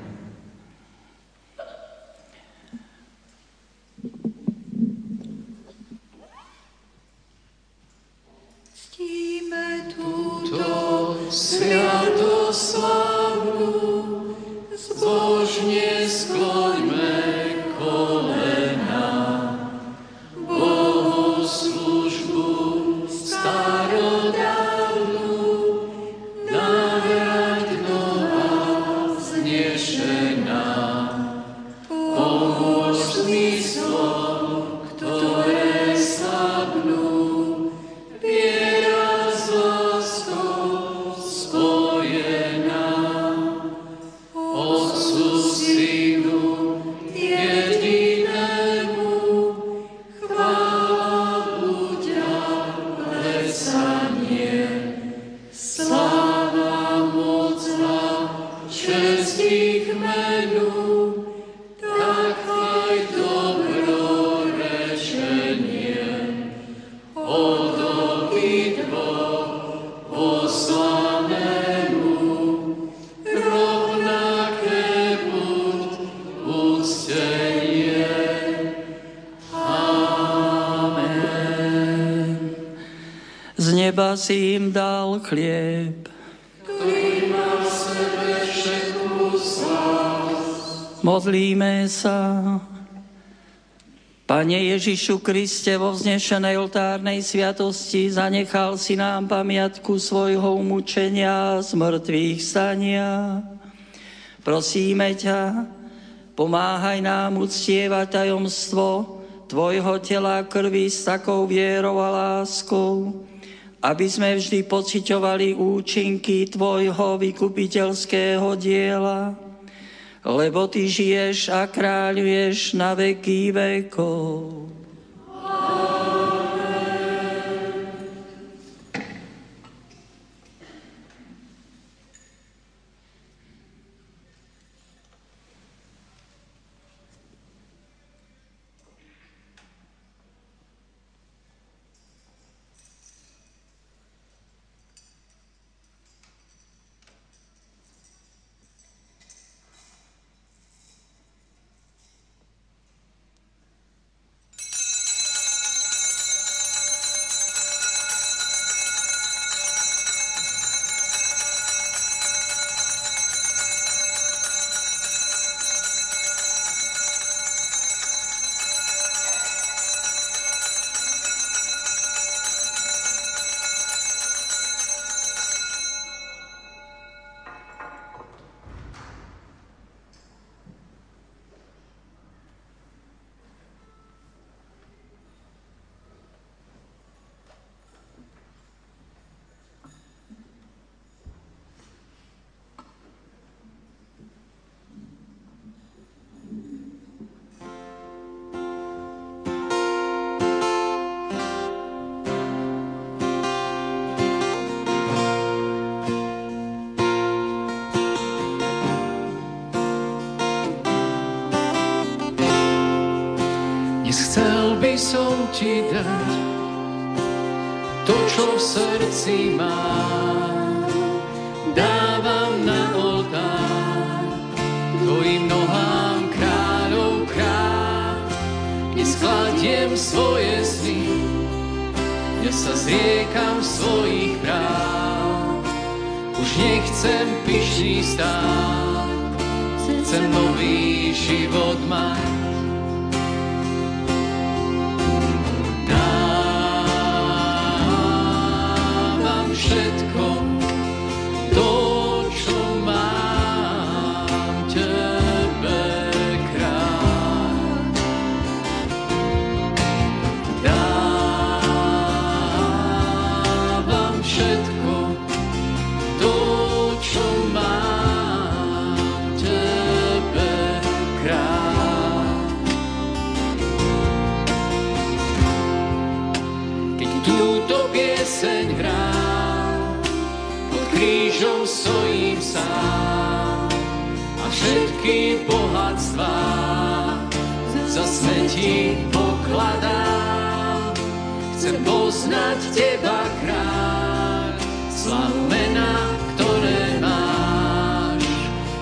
Ctíme túto sviatoslavnú, zbožne skloňme kolena, Bohu službu starodávnu, návrat nová znešená. Pomôž zmyslom, ktoré slabnú, viera s láskou spojená. Si im dal chlieb, ktorý má v sebe všetku slásť. Modlíme sa. Pane Ježišu Kriste, vo vznešenej oltárnej sviatosti zanechal si nám pamiatku svojho umúčenia z mŕtvych stania. Prosíme ťa, pomáhaj nám uctievať tajomstvo Tvojho tela krvi s takou vierou a láskou, aby sme vždy pociťovali účinky Tvojho vykupiteľského diela, lebo Ty žiješ a kráľuješ na veky vekov. Amen. Dnes chcel by som ti dať to, čo v srdci mám. Dávam na oltár tvojim nohám, kráľov kráľ. Dnes kladiem svoje sny, dnes sa zriekam svojich práv. Už nechcem pyšný stáť, chcem nový život mať. Všetko to, čo mám, tebe kráľ. Dávam všetko to, čo mám, tebe kráľ. Keď túto pieseň hrá, krížom stojím sám a všetky bohatstvá za smetí pokladám. Chcem poznať teba, kráľ, slavu mena, ktoré máš.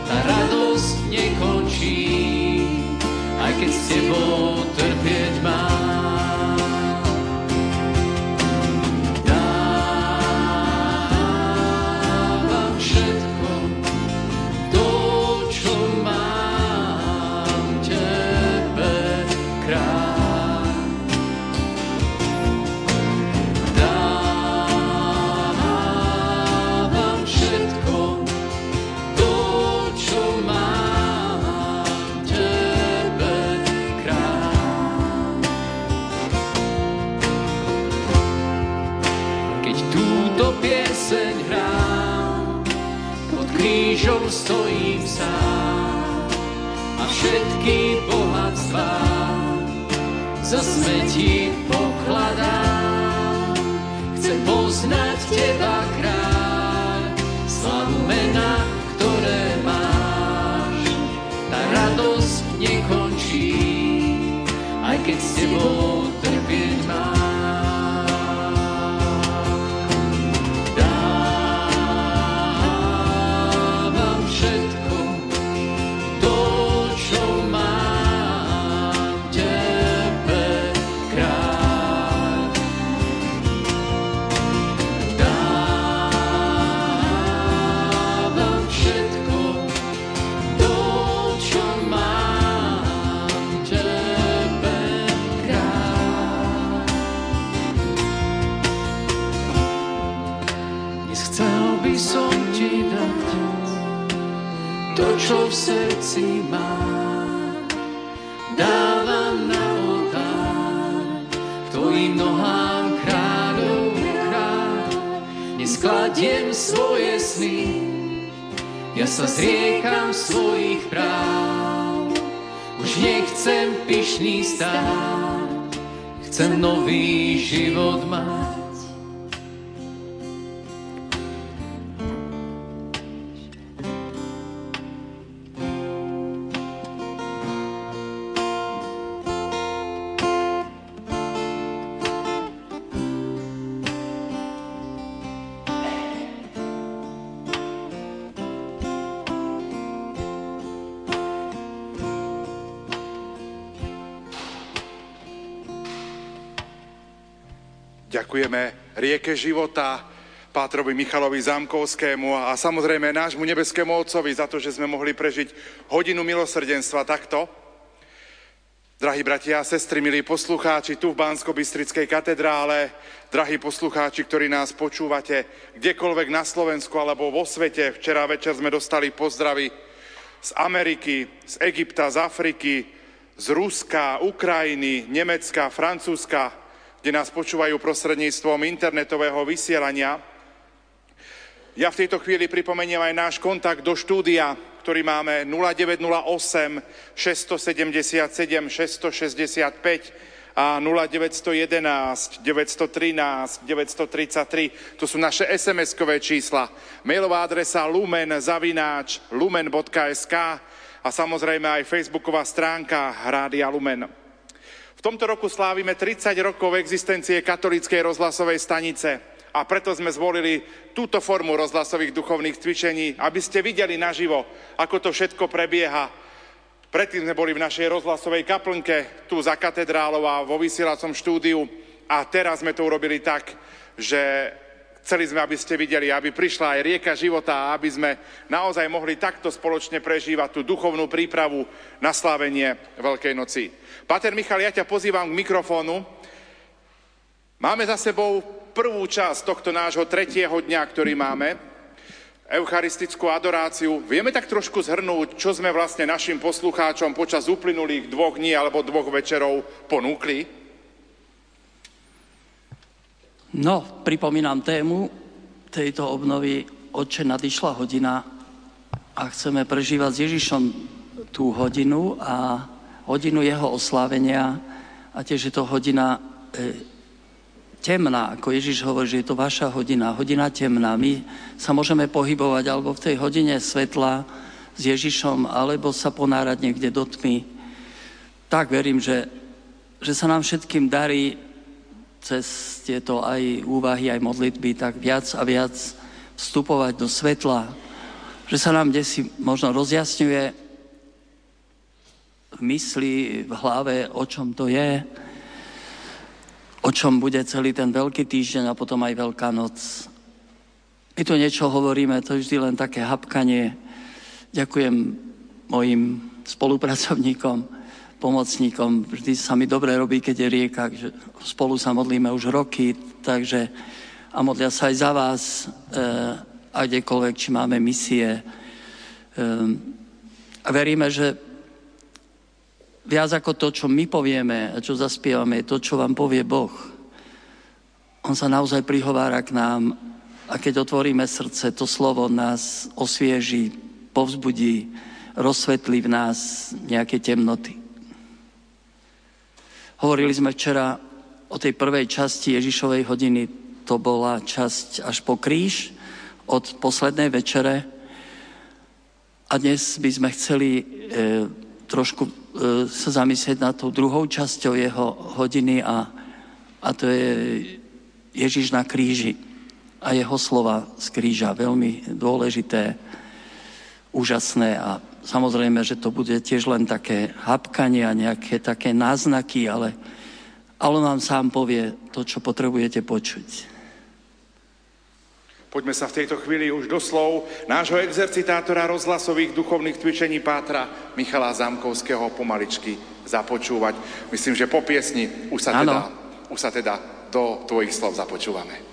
Tá radosť nekončí, aj keď s tebou trpieť mám. Stojím sám a všetky bohatstvá za smetí pokladám. Chcem poznať teba, kráľ, slavu mena, ktoré máš. Tá radosť nekončí, aj keď s tebou trpieť mám. Čo v srdci mám, dávam na oltár tvojim nohám, kráľov kráľ. Neskladiem svoje sny, ja sa zriekam svojich práv. Už nechcem pyšný stáť, chcem nový život mať. Ďakujeme Rieke života, pátrovi Michalovi Zamkovskému a samozrejme nášmu nebeskému Otcovi za to, že sme mohli prežiť hodinu milosrdenstva takto. Drahí bratia a sestry, milí poslucháči tu v Banskobystrickej katedrále, drahí poslucháči, ktorí nás počúvate kdekoľvek na Slovensku alebo vo svete, včera večer sme dostali pozdravy z Ameriky, z Egypta, z Afriky, z Ruska, Ukrajiny, Nemecka, Francúzska, kde nás počúvajú prostredníctvom internetového vysielania. Ja v tejto chvíli pripomeniem aj náš kontakt do štúdia, ktorý máme nula deväť nula osem šesť sedem sedem šesť šesť päť a nula deväť jeden jeden deväť jedna tri deväť tri tri. To sú naše es em eskové čísla. Mailová adresa lumen zavináč lumen bodka es ká a samozrejme aj facebooková stránka Rádia Lumen. V tomto roku slávime tridsať rokov existencie katolíckej rozhlasovej stanice a preto sme zvolili túto formu rozhlasových duchovných cvičení, aby ste videli naživo, ako to všetko prebieha. Predtým sme boli v našej rozhlasovej kaplnke, tu za katedrálou a vo vysielacom štúdiu a teraz sme to urobili tak, že chceli sme, aby ste videli, aby prišla aj rieka života a aby sme naozaj mohli takto spoločne prežívať tú duchovnú prípravu na slávenie Veľkej noci. Páter Michal, ja ťa pozývam k mikrofónu. Máme za sebou prvú časť tohto nášho tretieho dňa, ktorý máme, eucharistickú adoráciu. Vieme tak trošku zhrnúť, čo sme vlastne našim poslucháčom počas uplynulých dvoch dní alebo dvoch večerov ponúkli? No, pripomínam tému tejto obnovy Otče, nadišla hodina a chceme prežívať s Ježišom tú hodinu a hodinu jeho oslávenia a tiež je to hodina e, temná, ako Ježiš hovorí, že je to vaša hodina, hodina temná. My sa môžeme pohybovať alebo v tej hodine svetla s Ježišom, alebo sa ponárať niekde do tmy. Tak verím, že, že sa nám všetkým darí cez tieto aj úvahy, aj modlitby, tak viac a viac vstupovať do svetla, že sa nám desi možno rozjasňuje v mysli, v hlave, o čom to je, o čom bude celý ten veľký týždeň a potom aj Veľká noc. My tu niečo hovoríme, to je vždy len také hapkanie. Ďakujem mojim spolupracovníkom, pomocníkom. Vždy sa mi dobre robí, keď je rieka, že spolu sa modlíme už roky, takže a modlia sa aj za vás e, a kdekoľvek, či máme misie. E, a veríme, že viac ako to, čo my povieme a čo zaspievame, je to, čo vám povie Boh. On sa naozaj prihovára k nám a keď otvoríme srdce, to slovo nás osvieží, povzbudí, rozsvetlí v nás nejaké temnoty. Hovorili sme včera o tej prvej časti Ježišovej hodiny. To bola časť až po kríž od poslednej večere. A dnes by sme chceli e, trošku e, sa zamyslieť nad tou druhou časťou jeho hodiny a, a to je Ježiš na kríži a jeho slova z kríža. Veľmi dôležité, úžasné a samozrejme, že to bude tiež len také hapkanie a nejaké také náznaky, ale, ale on vám sám povie to, čo potrebujete počuť. Poďme sa v tejto chvíli už do slov nášho exercitátora rozhlasových duchovných cvičení pátra Michala Zamkovského pomaličky započúvať. Myslím, že po piesni už sa, teda, už sa teda do tvojich slov započúvame.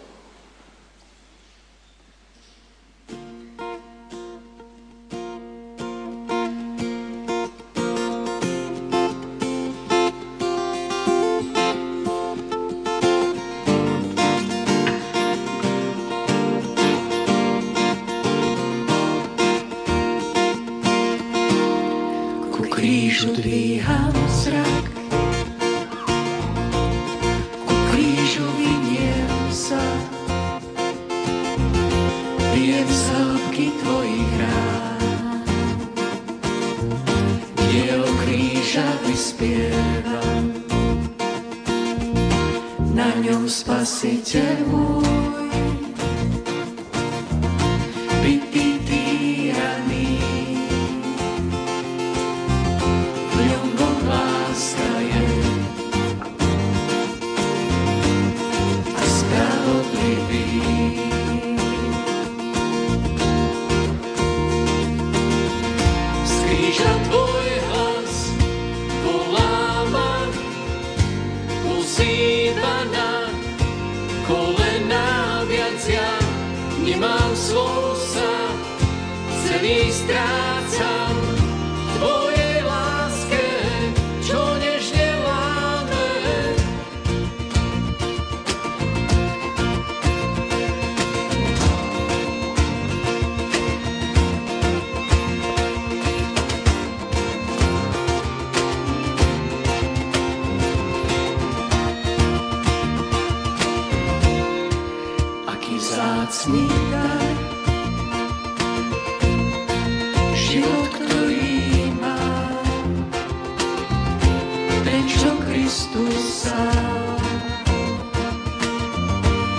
Čo Kristus Krista.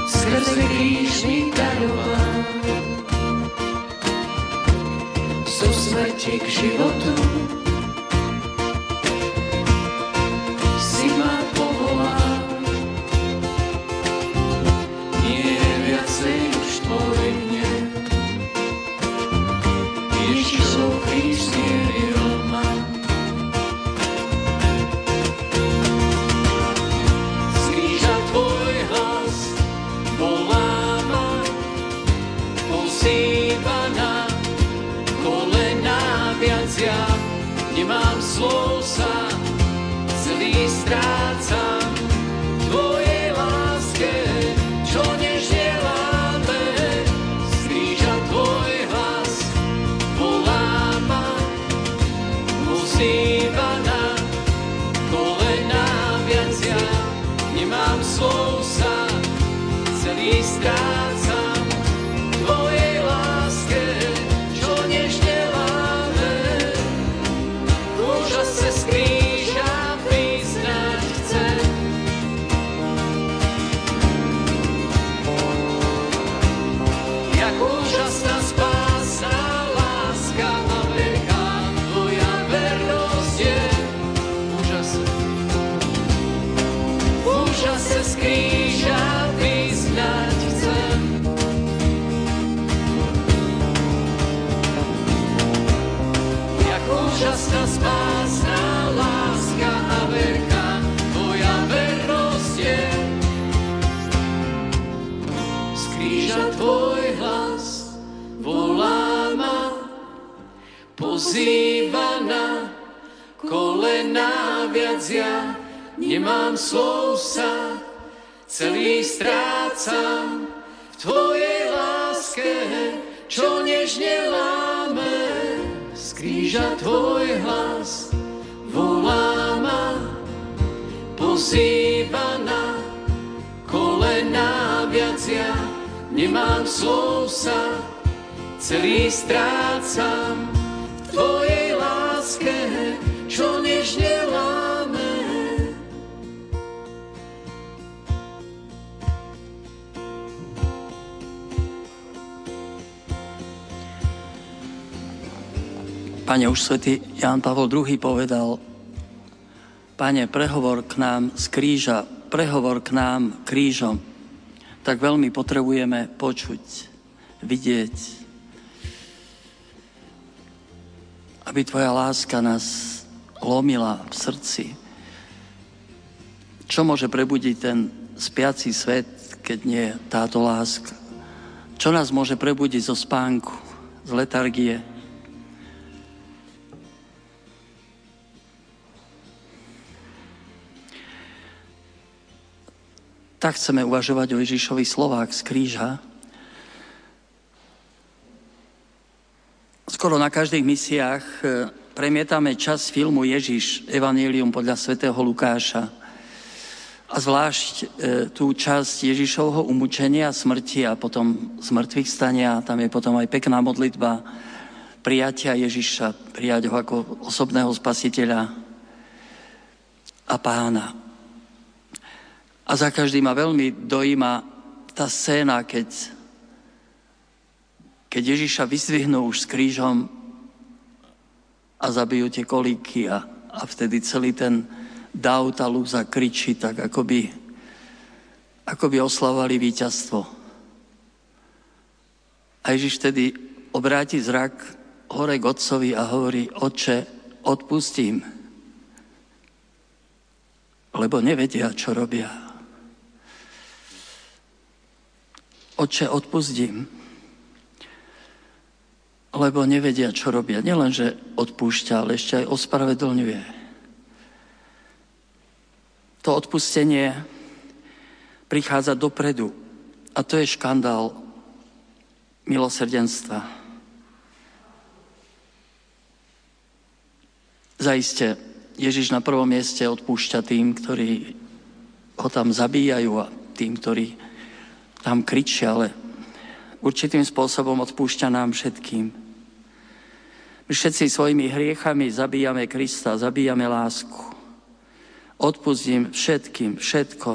Skrze krížný daroval zo smrti k životu. Si ma povolal, nie je viacej už tvoj mne. Ježišov kríž zmieril ma. Nemám slov sa, celý strácam tvojej láske, čo nežne láme. Z kríža tvoj hlas volá ma, musíva na kolená viac ja. Nemám slov sa, celý strácam. Úžasná spásna, láska a veľká tvoja vernosť je. Z kríža tvoj hlas volá ma, pozýva na kolená viac ja. Nemám slov sa, celý strácam v tvojej láske, čo nežne láme. Z kríža tvoj hlas volá ma, pozýva na kolená viac ja. Nemám slov sa, celý strácam v tvojej láske, čo nežne láme. Pane, už svätý Ján Pavol druhý povedal: Pane, prehovor k nám z kríža, prehovor k nám krížom. Tak veľmi potrebujeme počuť, vidieť, aby tvoja láska nás lomila v srdci. Čo môže prebudiť ten spiaci svet, keď nie táto láska? Čo nás môže prebudiť zo spánku, z letargie? Tak chceme uvažovať o Ježišovi slovách z kríža. Skoro na každých misiách premietame časť filmu Ježiš, Evanjelium podľa svätého Lukáša. A zvlášť tú časť Ježišovho umúčenia, smrti a potom zmrtvých stania. Tam je potom aj pekná modlitba prijatia Ježiša, prijať ho ako osobného spasiteľa a pána. A za každý ma veľmi dojíma tá scéna, keď, keď Ježiša vyzdvihnú už s krížom a zabijú tie kolíky a, a vtedy celý ten dáv, tá lúza kričí tak, ako by, ako by oslavovali víťazstvo. A Ježiš vtedy obráti zrak hore k otcovi a hovorí: Otče, odpustím, lebo nevedia, čo robia. Otče, odpustím, lebo nevedia, čo robia. Nielenže odpúšťa, ale ešte aj ospravedlňuje. To odpustenie prichádza dopredu a to je škandál milosrdenstva. Zaiste, Ježiš na prvom mieste odpúšťa tým, ktorí ho tam zabíjajú a tým, ktorí tam kričia, ale určitým spôsobom odpúšťa nám všetkým. My všetci svojimi hriechami zabíjame Krista, zabíjame lásku. odpustím všetkým, všetko.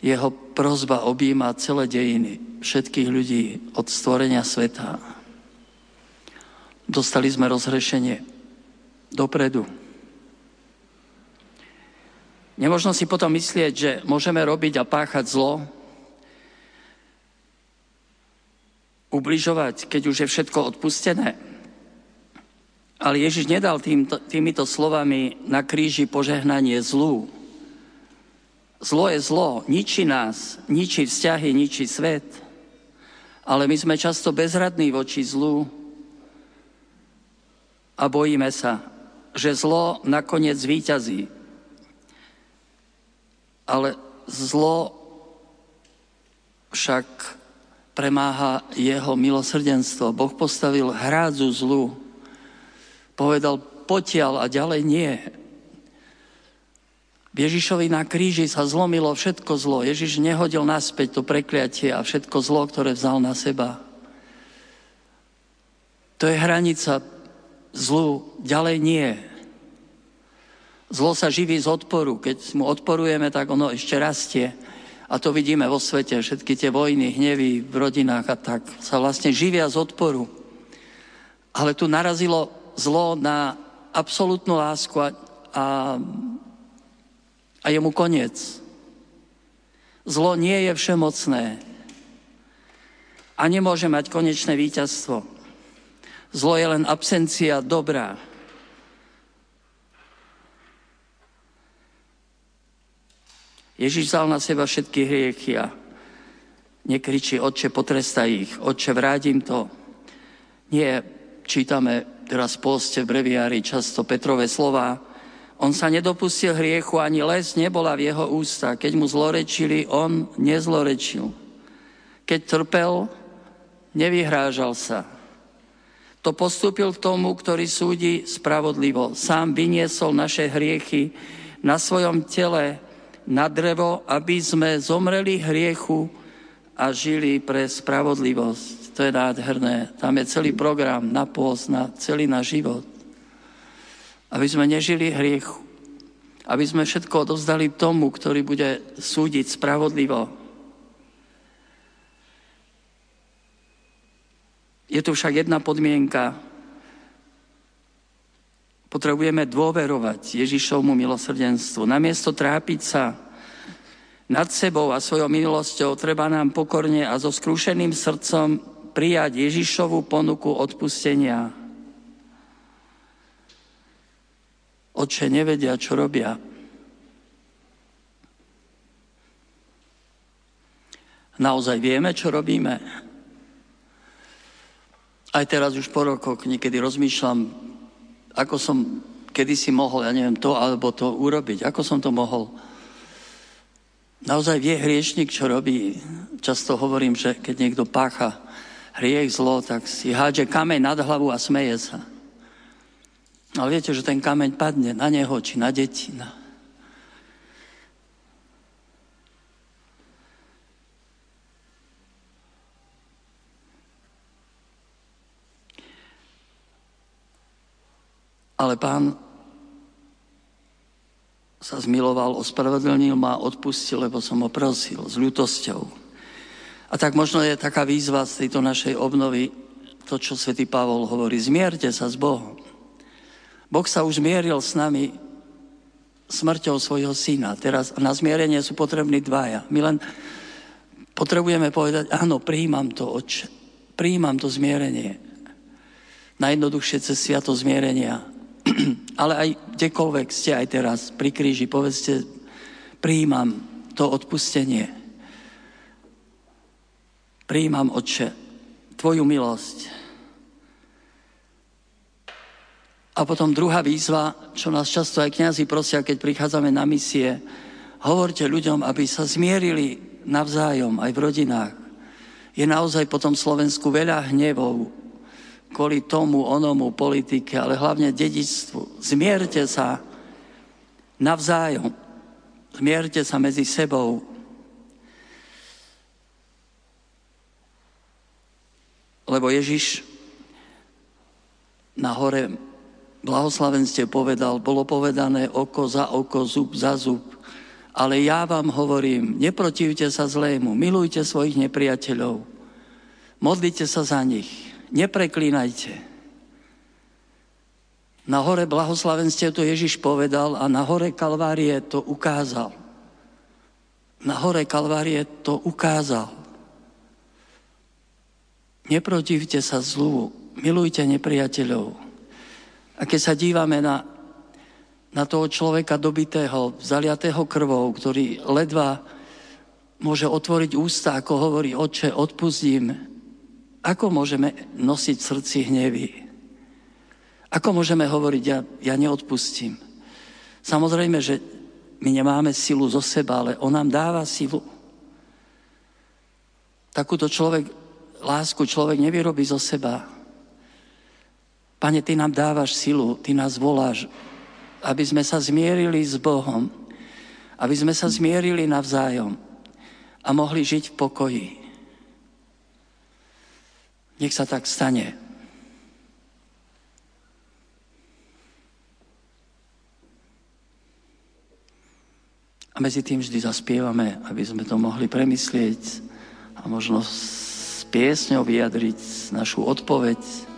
Jeho prosba objíma celé dejiny všetkých ľudí od stvorenia sveta. Dostali sme rozhrešenie dopredu. Nemožno si potom myslieť, že môžeme robiť a páchať zlo, ubližovať, keď už je všetko odpustené. Ale Ježiš nedal týmto, týmito slovami na kríži požehnanie zlu. Zlo je zlo, ničí nás, ničí vzťahy, ničí svet. Ale my sme často bezradní voči zlu a bojíme sa, že zlo nakoniec zvíťazí. Ale zlo však premáha jeho milosrdenstvo. Boh postavil hrádzu zlu. Povedal potiaľ a ďalej nie. Ježišovi na kríži sa zlomilo všetko zlo. Ježiš nehodil naspäť to prekliatie a všetko zlo, ktoré vzal na seba. To je hranica zlu, ďalej nie. Zlo sa živí z odporu. Keď mu odporujeme, tak ono ešte rastie. A to vidíme vo svete. Všetky tie vojny, hnevy v rodinách a tak sa vlastne živia z odporu. Ale tu narazilo zlo na absolútnu lásku a, a A je mu koniec. Zlo nie je všemocné a nemôže mať konečné víťazstvo. Zlo je len absencia dobrá. Ježiš vzal na seba všetky hriechy a nekričí, Otče, potrestaj ich, Otče, vrátim to. Nie, čítame teraz v pôste v breviári často Petrove slová, on sa nedopustil hriechu, ani les nebola v jeho ústa. Keď mu zlorečili, on nezlorečil. Keď trpel, nevyhrážal sa. To postúpil k tomu, ktorý súdi spravodlivo. Sám vyniesol naše hriechy na svojom tele, na drevo, aby sme zomreli hriechu a žili pre spravodlivosť. To je nádherné. Tam je celý program na pôst, na celý náš život. Aby sme nežili hriechu. Aby sme všetko odovzdali tomu, ktorý bude súdiť spravodlivo. Je tu však jedna podmienka. Potrebujeme dôverovať Ježišovmu milosrdenstvu. Namiesto trápiť sa nad sebou a svojou milosťou, treba nám pokorne a so skrúšeným srdcom prijať Ježišovu ponuku odpustenia. Otče, nevedia, čo robia. Naozaj vieme, čo robíme. Aj teraz už po rokoch niekedy rozmýšľam, ako som kedysi mohol, ja neviem, to alebo to urobiť. Ako som to mohol? Naozaj vie hriešnik, čo robí. Často hovorím, že keď niekto pácha hriech, zlo, tak si hádže kameň nad hlavu a smeje sa. Ale viete, že ten kameň padne na neho, či na deti. Na... Ale Pán sa zmiloval, ospravedlnil ma, odpustil, lebo som ho prosil s ľútosťou. A tak možno je taká výzva z tejto našej obnovy, to, čo svätý Pavol hovorí, zmierte sa s Bohom. Boh sa už zmieril s nami smrťou svojho syna. Teraz na zmierenie sú potrební dvaja. My len potrebujeme povedať, áno, prijímam to, Otče. Prijímam to zmierenie. Najjednoduchšie cez sviato zmierenia. Ale aj kdekoľvek ste aj teraz pri kríži, povedzte, prijímam to odpustenie. Prijímam, Otče, tvoju milosť. A potom druhá výzva, čo nás často aj kňazi prosia, keď prichádzame na misie, hovorte ľuďom, aby sa zmierili navzájom, aj v rodinách. Je naozaj po tom Slovensku veľa hnevov kvôli tomu, onomu, politike, ale hlavne dedičstvu. Zmierte sa navzájom. Zmierte sa medzi sebou. Lebo Ježiš na hore blahoslavenstve povedal, bolo povedané oko za oko, zub za zub. Ale ja vám hovorím, neprotivte sa zlému, milujte svojich nepriateľov, modlite sa za nich, nepreklínajte. Na hore blahoslavenstiev to Ježiš povedal a na hore Kalvárie to ukázal. Na hore Kalvárie to ukázal. Neprotivte sa zlu, milujte nepriateľov. A keď sa dívame na, na toho človeka dobitého, zaliatého krvou, ktorý ledva môže otvoriť ústa, ako hovorí Otče, odpustím, ako môžeme nosiť v srdci hnevy? Ako môžeme hovoriť, ja, ja neodpustím? Samozrejme, že my nemáme silu zo seba, ale on nám dáva silu. Takúto človek, lásku človek nevyrobí zo seba. Pane, ty nám dávaš silu, ty nás voláš, aby sme sa zmierili s Bohom, aby sme sa zmierili navzájom a mohli žiť v pokoji. Nech sa tak stane. A medzi tým vždy zaspievame, aby sme to mohli premyslieť a možno s piesňou vyjadriť našu odpoveď.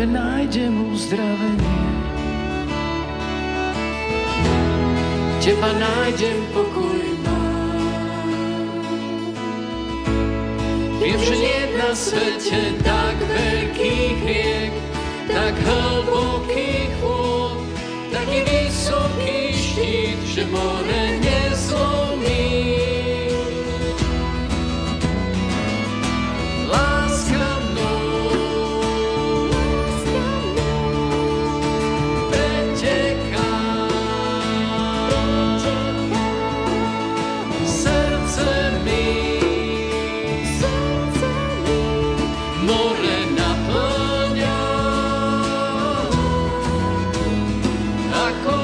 Nájdem uzdravenie, teba nájdem pokoj mám. Viem, že nie je na svete tak veľkých riek, tak hlbokých vôd, taký vysoký štít, že more nezlomí. Ako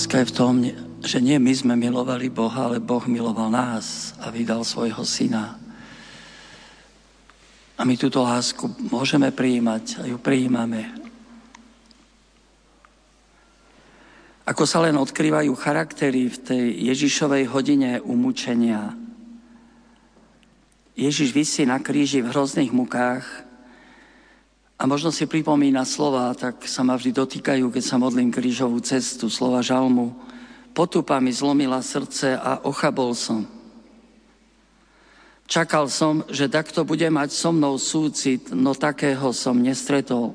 láska je v tom, že nie my sme milovali Boha, ale Boh miloval nás a vydal svojho syna. A my túto lásku môžeme prijímať a ju prijímame. Ako sa len odkrývajú charaktery v tej Ježišovej hodine umúčenia. Ježiš visí na kríži v hrozných mukách a možno si pripomína slova, tak sa ma vždy dotýkajú, keď sa modlím krížovú cestu, slova žalmu. Potupa mi zlomila srdce a ochabol som. Čakal som, že takto bude mať so mnou súcit, no takého som nestretol.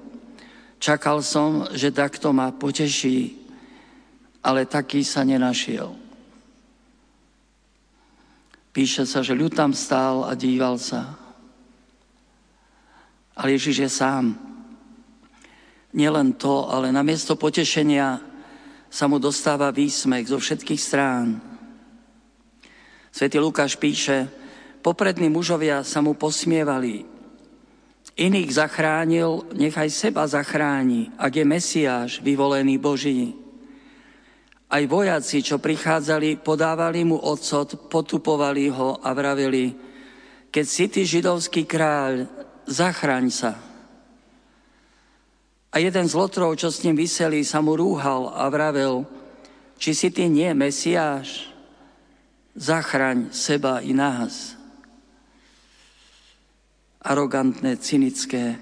Čakal som, že takto ma poteší, ale taký sa nenašiel. Píše sa, že ľud tam stál a díval sa. Ale Ježiš je sám. Nielen to, ale namiesto potešenia sa mu dostáva výsmech zo všetkých strán. Svätý Lukáš píše, poprední mužovia sa mu posmievali. Iných zachránil, nechaj seba zachráni, ak je Mesiáš, vyvolený Boží. Aj vojaci, čo prichádzali, podávali mu ocot, potupovali ho a vravili, keď si ty židovský kráľ, zachraň sa. A jeden z lotrov, čo s ním viseli, sa mu rúhal a vravel, či si ty nie Mesiáš, zachraň seba i nás. Arogantné, cynické.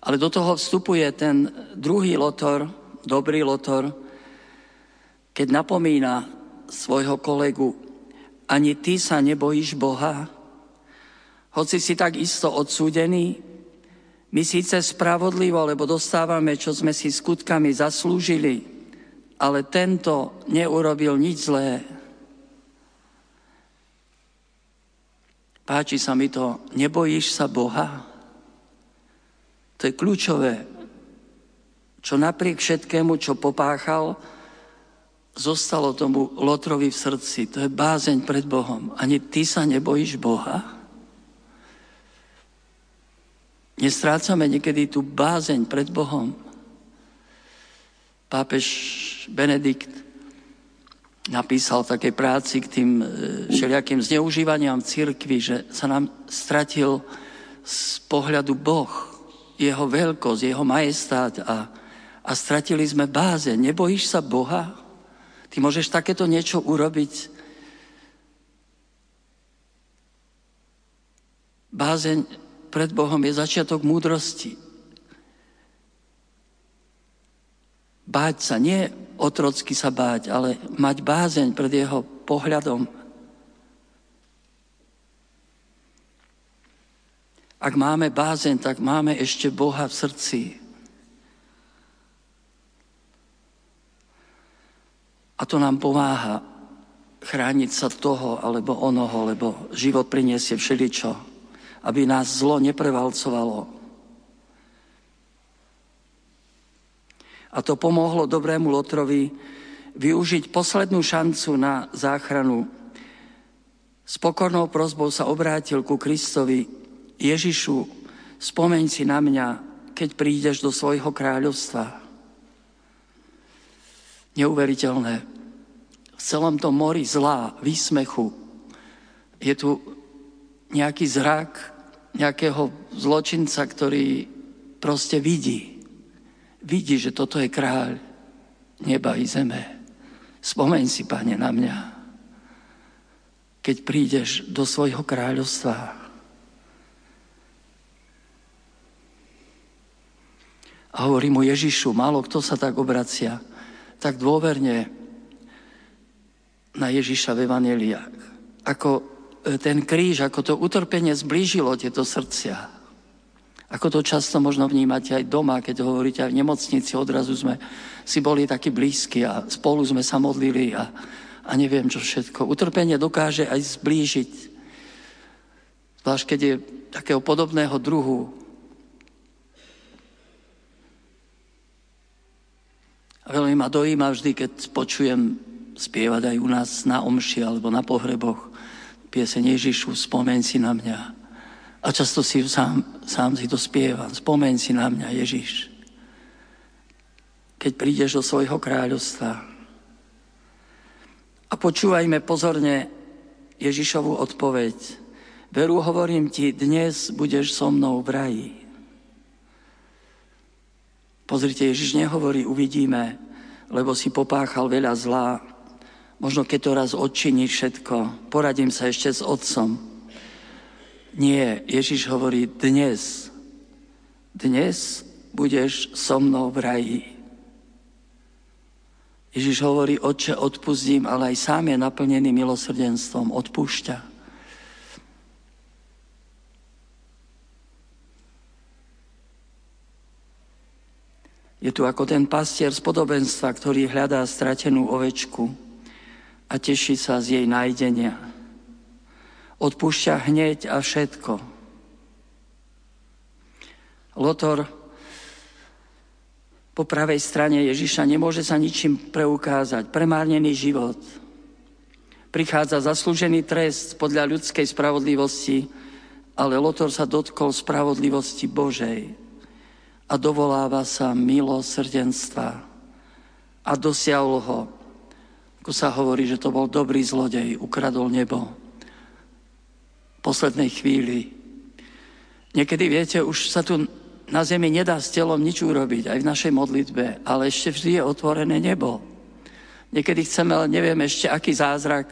Ale do toho vstupuje ten druhý lotor, dobrý lotor, keď napomína svojho kolegu, ani ty sa nebojíš Boha, hoci si tak isto odsúdený, my síce spravodlivo, lebo dostávame, čo sme si skutkami zaslúžili, ale tento neurobil nič zlé. Páči sa mi to, nebojíš sa Boha? To je kľúčové, čo napriek všetkému, čo popáchal, zostalo tomu Lotrovi v srdci. To je bázeň pred Bohom. Ani ty sa nebojíš Boha? Nestrácame niekedy tú bázeň pred Bohom. Pápež Benedikt napísal v takej práci k tým všelijakým zneužívaniam cirkvi, že sa nám stratil z pohľadu Boh, jeho veľkosť, jeho majestát a, a stratili sme bázeň. Nebojíš sa Boha? Ty môžeš takéto niečo urobiť. Bázeň pred Bohom je začiatok múdrosti. Báť sa, nie otrocky sa báť, ale mať bázeň pred jeho pohľadom. Ak máme bázeň, tak máme ešte Boha v srdci. A to nám pomáha chrániť sa toho alebo onoho, lebo život priniesie všeličo, aby nás zlo neprevalcovalo. A to pomohlo dobrému Lotrovi využiť poslednú šancu na záchranu. S pokornou prosbou sa obrátil ku Kristovi. Ježišu, spomeň si na mňa, keď prídeš do svojho kráľovstva. Neuveriteľné. V celom tom mori zlá, výsmechu, je tu nejaký zrak nejakého zločinca, ktorý proste vidí. Vidí, že toto je kráľ neba i zeme. Spomeň si, Pane, na mňa, keď prídeš do svojho kráľovstva. A hovorí mu Ježišu, málo kto sa tak obracia, tak dôverne na Ježiša v evanjeliách. Ako ten kríž, ako to utrpenie zblížilo tieto srdcia. Ako to často možno vnímate aj doma, keď hovoríte aj v nemocnici, odrazu sme si boli takí blízki a spolu sme sa modlili a, a neviem čo všetko. Utrpenie dokáže aj zblížiť. Zvlášť, keď je takého podobného druhu. A veľmi ma dojíma vždy, keď počujem spievať aj u nás na omši alebo na pohreboch pieseň Ježišu, spomeň si na mňa. A často si sám, sám si to spievam. Spomeň si na mňa, Ježiš. keď prídeš do svojho kráľovstva. A počúvajme pozorne Ježišovu odpoveď. Veru, hovorím ti, dnes budeš so mnou v raji. Pozrite, Ježiš nehovorí, uvidíme, lebo si popáchal veľa zlá. Možno keď to raz odčiníš všetko, poradím sa ešte s otcom. Nie, Ježiš hovorí, dnes, dnes budeš so mnou v raji. Ježiš hovorí, Otče, odpustím, ale aj sám je naplnený milosrdenstvom, odpúšťa. Je tu ako ten pastier z podobenstva, ktorý hľadá stratenú ovečku a teší sa z jej nájdenia. Odpúšťa hneď a všetko. Lotor po pravej strane Ježiša nemôže sa ničím preukázať. Premárnený život. Prichádza zaslúžený trest podľa ľudskej spravodlivosti, ale Lotor sa dotkol spravodlivosti Božej a dovoláva sa milosrdenstva. A dosiahol ho. Ako sa hovorí, že to bol dobrý zlodej, ukradol nebo. V poslednej chvíli. Niekedy, viete, už sa tu na zemi nedá s telom nič urobiť, aj v našej modlitbe, ale ešte vždy je otvorené nebo. Niekedy chceme, ale neviem ešte, aký zázrak.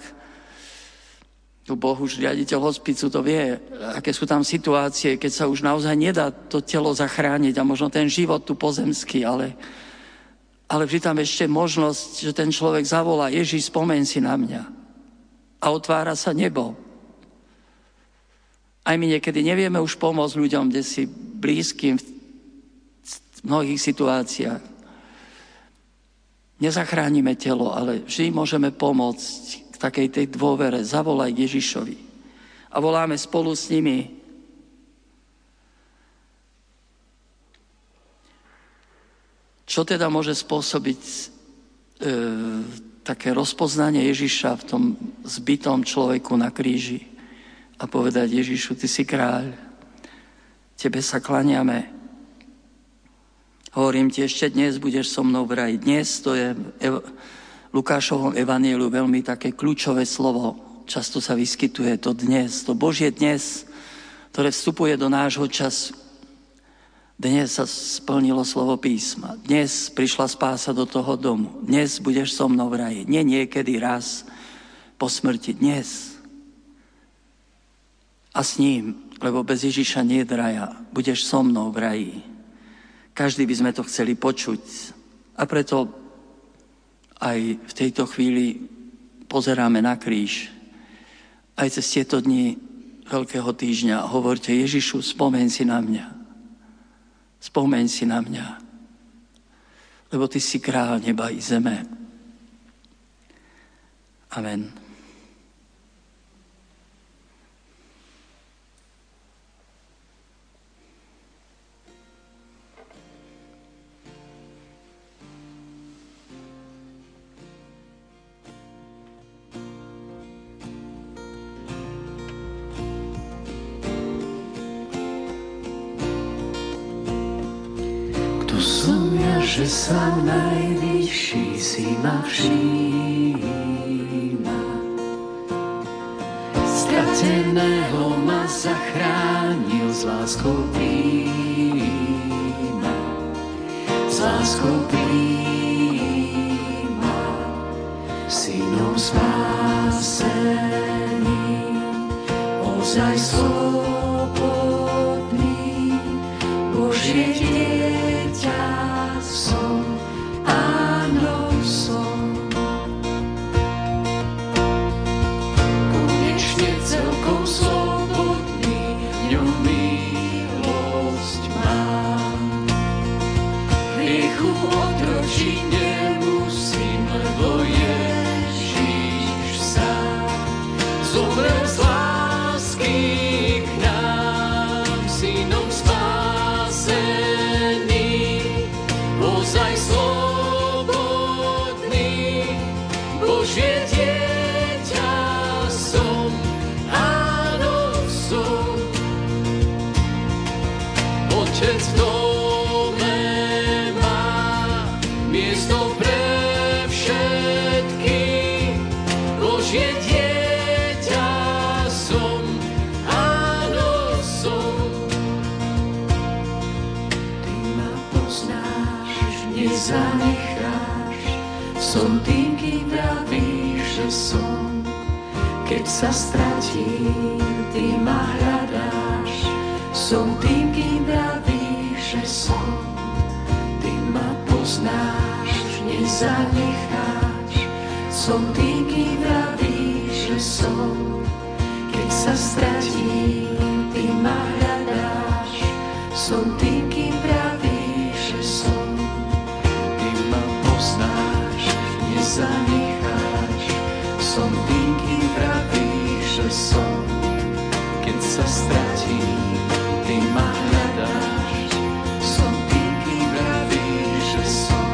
Tu Boh už riaditeľ hospicu to vie, aké sú tam situácie, keď sa už naozaj nedá to telo zachrániť a možno ten život tu pozemský, ale, ale vždy tam ešte možnosť, že ten človek zavolá, Ježiš, spomeň si na mňa. A otvára sa nebo. Aj my niekedy nevieme už pomôcť ľuďom, kde si blízkym v mnohých situáciách. Nezachránime telo, ale vždy môžeme pomôcť k takej tej dôvere. Zavolaj Ježišovi. A voláme spolu s nimi. Čo teda môže spôsobiť e, také rozpoznanie Ježiša v tom zbitom človeku na kríži? A povedať, Ježišu, ty si kráľ, tebe sa klaniame. Hovorím ti, ešte dnes budeš so mnou v raji. Dnes to je v Lukášovom evaníliu veľmi také kľúčové slovo. Často sa vyskytuje to dnes, to Božie dnes, ktoré vstupuje do nášho času. Dnes sa splnilo slovo písma. Dnes prišla spása do toho domu. Dnes budeš so mnou v raji. Nie niekedy raz po smrti. Dnes. A s ním, lebo bez Ježiša nie je raja, budeš so mnou v raji. Každý by sme to chceli počuť. A preto aj v tejto chvíli pozeráme na kríž. Aj cez tieto dni Veľkého týždňa hovorte, Ježišu, spomeň si na mňa. Spomeň si na mňa. Lebo ty si kráľ neba i zeme. Amen. Že sám najvyšší si ma všíma, strateného ma zachránil, s láskou príjma, s láskou príjma, synom spásený, ozaj slobodný, Božie dieťa. Som, áno, som. Konečne celkom slobodný, v ňom milosť mám. Hriechu otročiť nemusím, lebo Ježiš sám zomrel z lásky. Zanecháš, som tým, kým pravíš, že som. Keď sa stratím, ty ma hľadáš, som tým, kým pravíš, že som. Ty ma poznáš, nezanecháš, som tým, kým pravíš, že som. Keď sa stratím, ty ma hľadáš, som tým, kým pravíš, že som. Zanecháš, som tým, kým pravíš, že som. Keď sa stratím, ty ma hľadáš, som tým, kým pravíš, že som.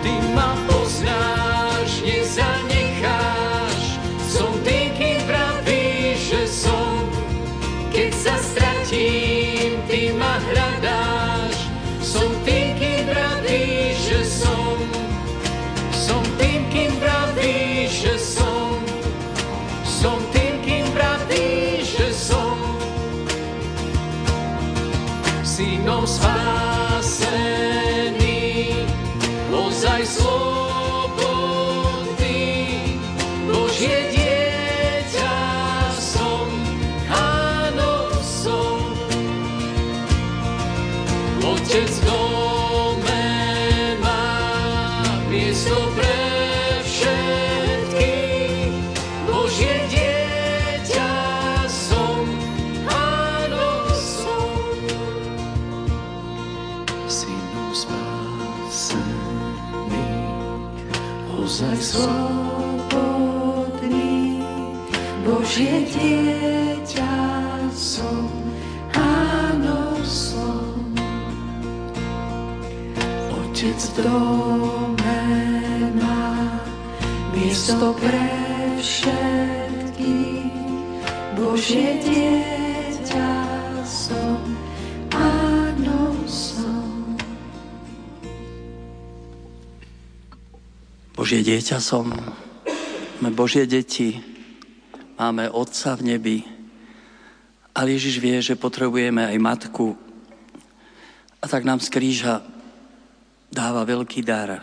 Ty ma poznáš, nezanecháš, som tým, kým pravíš, že som. Keď sa stratím, ty ma hľadáš, som tým, kým pravíš, že som. Som tým, kým pravíš, že som. Som tým, kým pravíš, že som. Synom spásený, ozaj slobodný, Božie dieťa som, áno som. Otec dom slobodný, Božie dieťa som, áno som. Otec v dome má miesto pre všetkých, Božie dieťa som, áno som. Božie dieťa som, sme Božie deti, máme Otca v nebi, ale Ježiš vie, že potrebujeme aj Matku, a tak nám z kríža dáva veľký dar.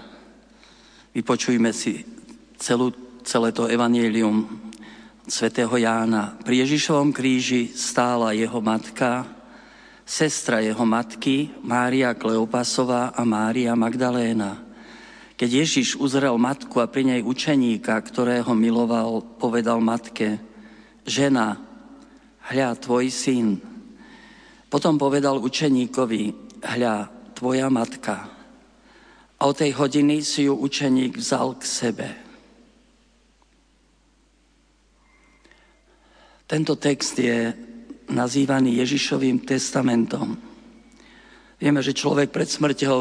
Vypočujme si celú, celé to evanjelium svätého Jána. Pri Ježišovom kríži stála jeho matka, sestra jeho matky, Mária Kleopasová a Mária Magdaléna. Keď Ježiš uzrel matku a pri nej učeníka, ktorého miloval, povedal matke: Žena, hľa, tvoj syn. Potom povedal učeníkovi: Hľa, tvoja matka. A od tej hodiny si ju učeník vzal k sebe. Tento text je nazývaný Ježišovým testamentom. Vieme, že človek pred smrťou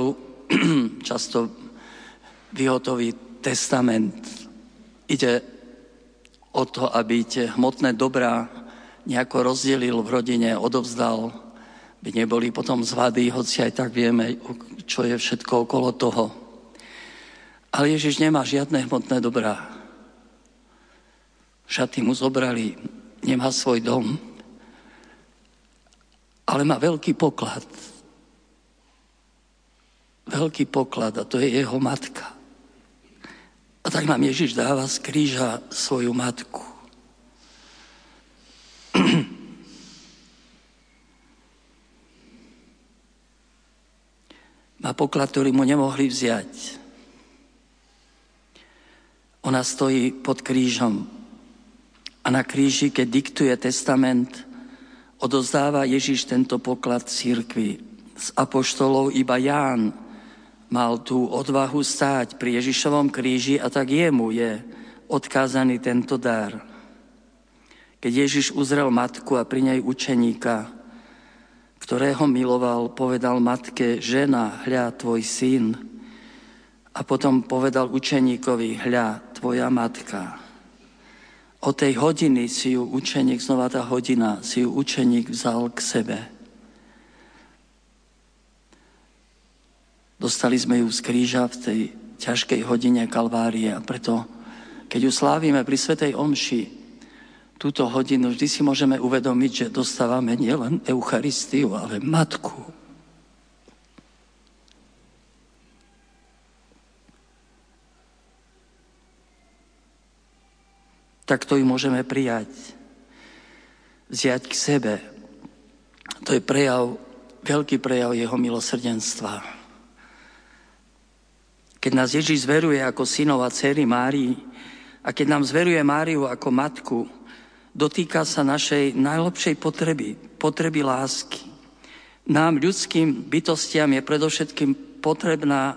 často vyhotový testament. Ide o to, aby tie hmotné dobrá nejako rozdelil v rodine, odovzdal, by neboli potom zvady, hoci aj tak vieme, čo je všetko okolo toho. Ale Ježiš nemá žiadne hmotné dobrá. Šaty mu zobrali, nemá svoj dom, ale má veľký poklad. Veľký poklad, a to je jeho matka. A tak nám Ježiš dáva z kríža svoju matku. Má poklad, ktorý mu nemohli vziať. Ona stojí pod krížom a na kríži, keď diktuje testament, odozdáva Ježiš tento poklad cirkvi. Z apoštolov iba Ján mal tú odvahu stáť pri Ježišovom kríži, a tak jemu je odkázaný tento dar. Keď Ježiš uzrel matku a pri nej učeníka, ktorého miloval, povedal matke: Žena, hľa, tvoj syn. A potom povedal učeníkovi: Hľa, tvoja matka. Od tej hodiny si ju učeník, znova tá hodina, si ju učeník vzal k sebe. Dostali sme ju z kríža v tej ťažkej hodine Kalvárie, a preto Keď ju slávime pri Svätej omši túto hodinu, vždy si môžeme uvedomiť, že dostávame nielen Eucharistiu, ale Matku. Takto ju môžeme prijať, vziať k sebe. To je prejav, veľký prejav jeho milosrdenstva. Keď nás Ježiš zveruje ako synov a dcéry Márii a keď nám zveruje Máriu ako matku, dotýka sa našej najlepšej potreby, potreby lásky. Nám, ľudským bytostiam, je predovšetkým potrebná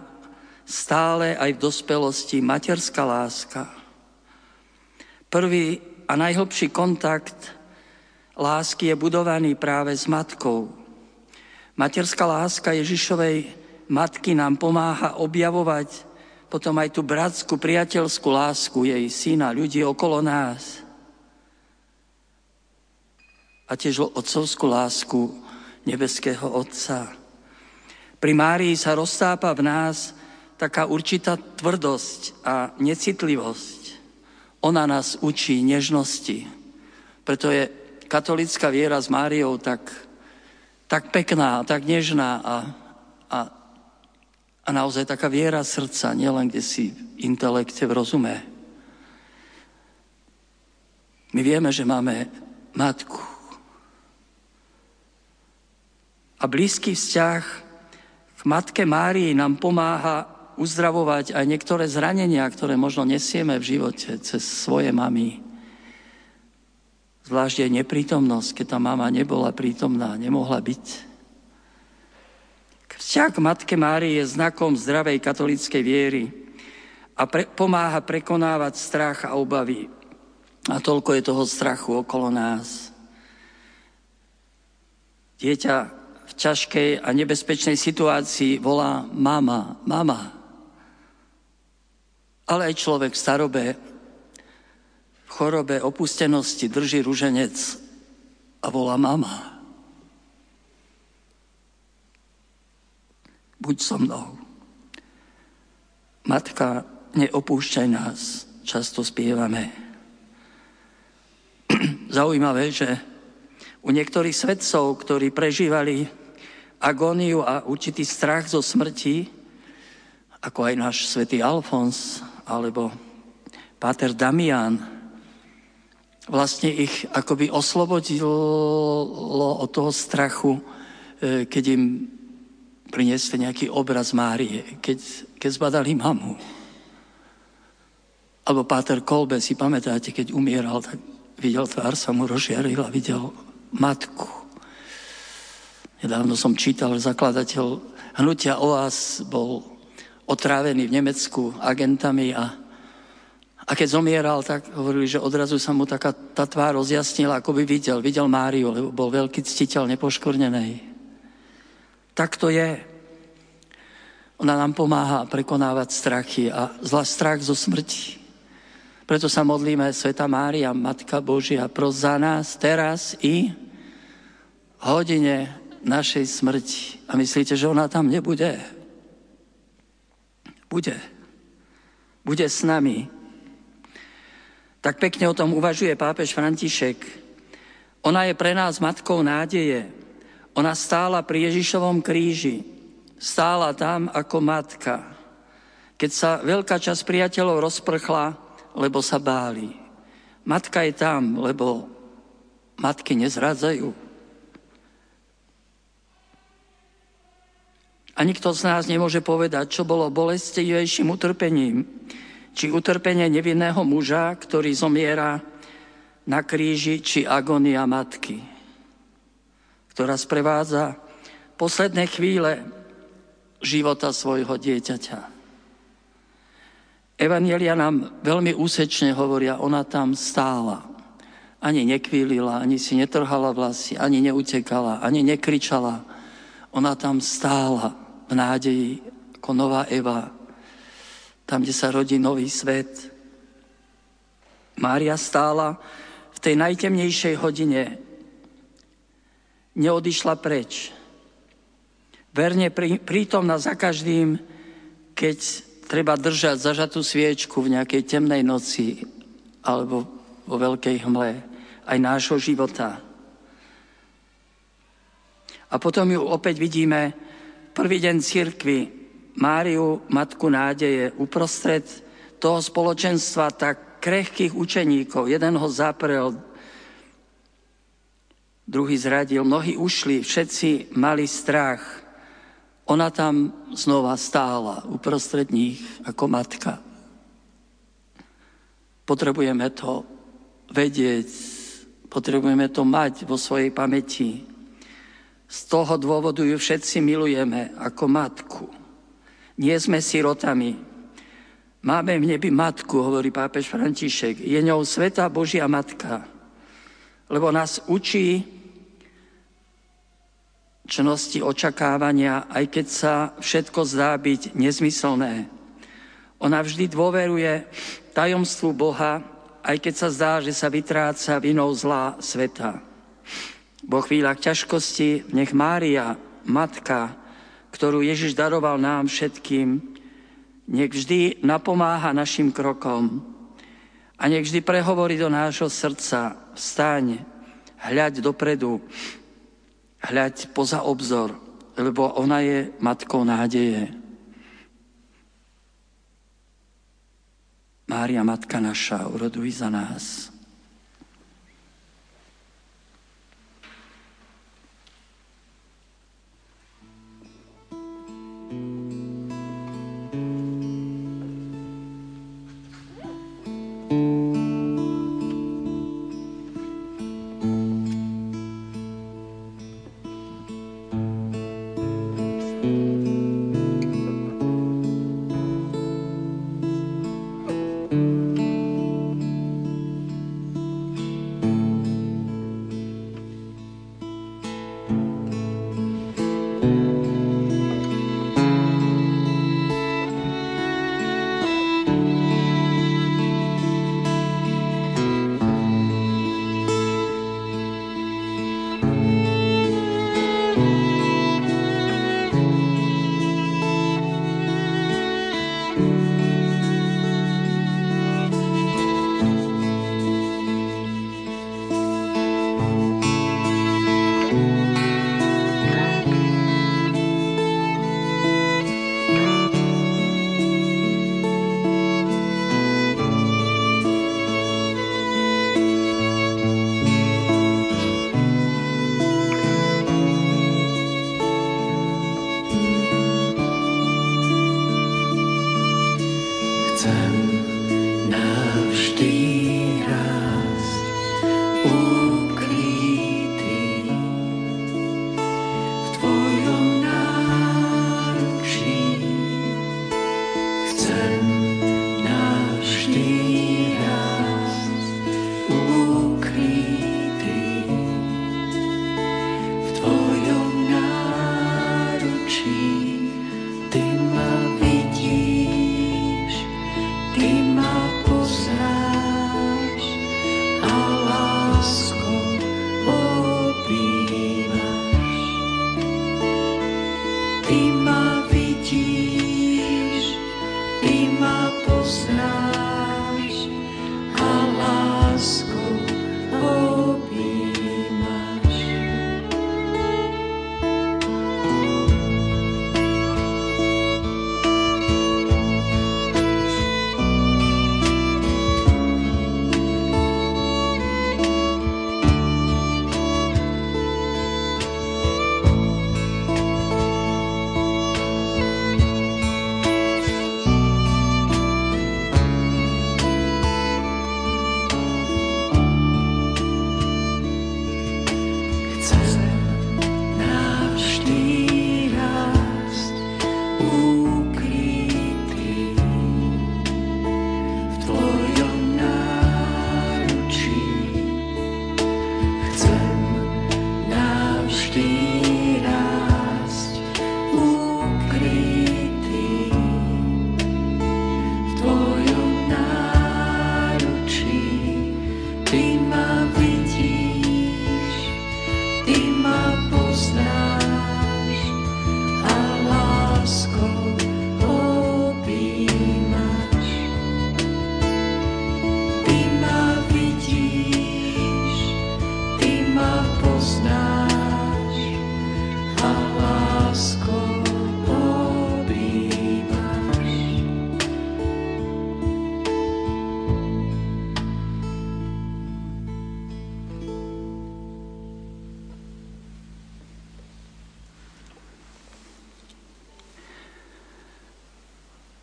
stále aj v dospelosti materská láska. Prvý a najhlbší kontakt lásky je budovaný práve s matkou. Materská láska Ježišovej matky nám pomáha objavovať potom aj tú bratskú, priateľskú lásku jej syna, ľudí okolo nás. A tiež otcovskú lásku nebeského Otca. Pri Márii sa roztápa v nás taká určitá tvrdosť a necitlivosť. Ona nás učí nežnosti. Preto je katolická viera s Máriou tak, tak pekná, tak nežná a, a, a naozaj taká viera srdca, nielen kdesi v intelekte, v rozume. My vieme, že máme matku. A blízky vzťah k matke Márii nám pomáha uzdravovať aj niektoré zranenia, ktoré možno nesieme v živote cez svoje mamy. Zvlášť aj neprítomnosť, keď tá mama nebola prítomná, nemohla byť. Vzťah Matke Márie je znakom zdravej katolíckej viery a pre, pomáha prekonávať strach a obavy. A toľko je toho strachu okolo nás. Dieťa v ťažkej a nebezpečnej situácii volá mama, mama. Ale aj človek v starobe, v chorobe, opustenosti drží ruženec a volá mama. Buď so mnou. Matka, neopúšťaj nás, často spievame. Zaujímavé, že u niektorých svetcov, ktorí prežívali agóniu a určitý strach zo smrti, ako aj náš svätý Alfons, alebo páter Damián, vlastne ich akoby oslobodilo od toho strachu, keď im priniesli nejaký obraz Márie, keď, keď zbadali mamu. Alebo páter Kolbe, si pamätáte, keď umieral, tak videl tvár, sa mu rozžiaril a videl matku. Nedávno som čítal, zakladateľ hnutia Oás bol otrávený v Nemecku agentami a, a keď zomieral, tak hovorili, že odrazu sa mu taká tá tvár rozjasnila, ako by videl. Videl Máriu, lebo bol veľký ctiteľ Nepoškvrnenej. Tak to je. Ona nám pomáha prekonávať strachy a zla strach zo smrti. Preto sa modlíme, Svätá Mária, Matka Božia, pros za nás teraz i v hodine našej smrti. A myslíte, že ona tam nebude? Bude. Bude s nami. Tak pekne o tom uvažuje pápež František. Ona je pre nás matkou nádeje. Ona stála pri Ježišovom kríži. Stála tam ako matka. Keď sa veľká časť priateľov rozprchla, lebo sa báli. Matka je tam, lebo matky nezrádzajú. A nikto z nás nemôže povedať, čo bolo bolestivejším utrpením. Či utrpenie nevinného muža, ktorý zomiera na kríži, či agónia matky, ktorá sprevádza posledné chvíle života svojho dieťaťa. Evanjelia nám veľmi úsečne hovoria, ona tam stála. Ani nekvílila, ani si netrhala vlasy, ani neutekala, ani nekričala. Ona tam stála v nádeji, ako nová Eva, tam, kde sa rodí nový svet. Mária stála v tej najtemnejšej hodine. Neodišla preč. Verne prítomná za každým, keď v treba držať zažatú sviečku v nejakej temnej noci alebo vo veľkej hmle aj nášho života. A potom ju opäť vidíme prvý deň cirkvi, Máriu, matku nádeje, uprostred toho spoločenstva tak krehkých učeníkov. Jeden ho zaprel, druhý zradil, mnohí ušli, všetci mali strach. Ona tam znova stála uprostred nich ako matka. Potrebujeme to vedieť, potrebujeme to mať vo svojej pamäti. Z toho dôvodu ju všetci milujeme ako matku. Nie sme sirotami. Máme v nebi matku, hovorí pápež František. Je ňou svätá Božia matka, lebo nás učí čnosti očakávania, aj keď sa všetko zdá byť nezmyselné. Ona vždy dôveruje tajomstvu Boha, aj keď sa zdá, že sa vytráca vinou zlá sveta. Vo chvíľach ťažkosti nech Mária, matka, ktorú Ježiš daroval nám všetkým, nech vždy napomáha našim krokom a nech vždy prehovorí do nášho srdca: vstaň, hľaď dopredu, hľaď poza obzor, lebo ona je matkou nádeje. Mária, matka naša, uroduj za nás.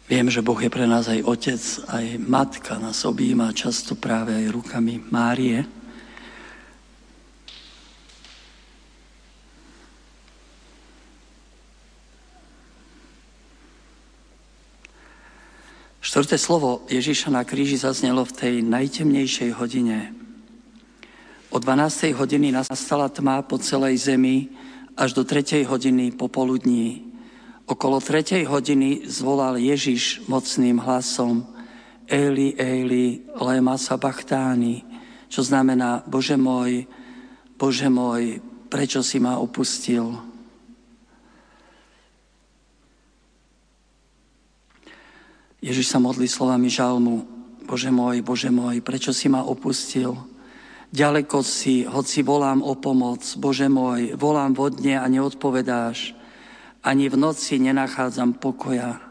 Viem, že Boh je pre nás aj otec, aj matka, nás objíma často práve aj rukami Márie. Štvrté slovo Ježiša na kríži zaznelo v tej najtemnejšej hodine. O dvanástej hodiny nastala tma po celej zemi až do tretej hodiny popoludní. Okolo tretej hodiny zvolal Ježiš mocným hlasom Eli, Eli, lema sabachtáni, čo znamená Bože môj, Bože môj, prečo si ma opustil? Ježiš sa modlí slovami žalmu Bože môj, Bože môj, prečo si ma opustil? Ďaleko si, hoci volám o pomoc, Bože môj, volám vo dne a neodpovedáš. Ani v noci nenachádzam pokoja.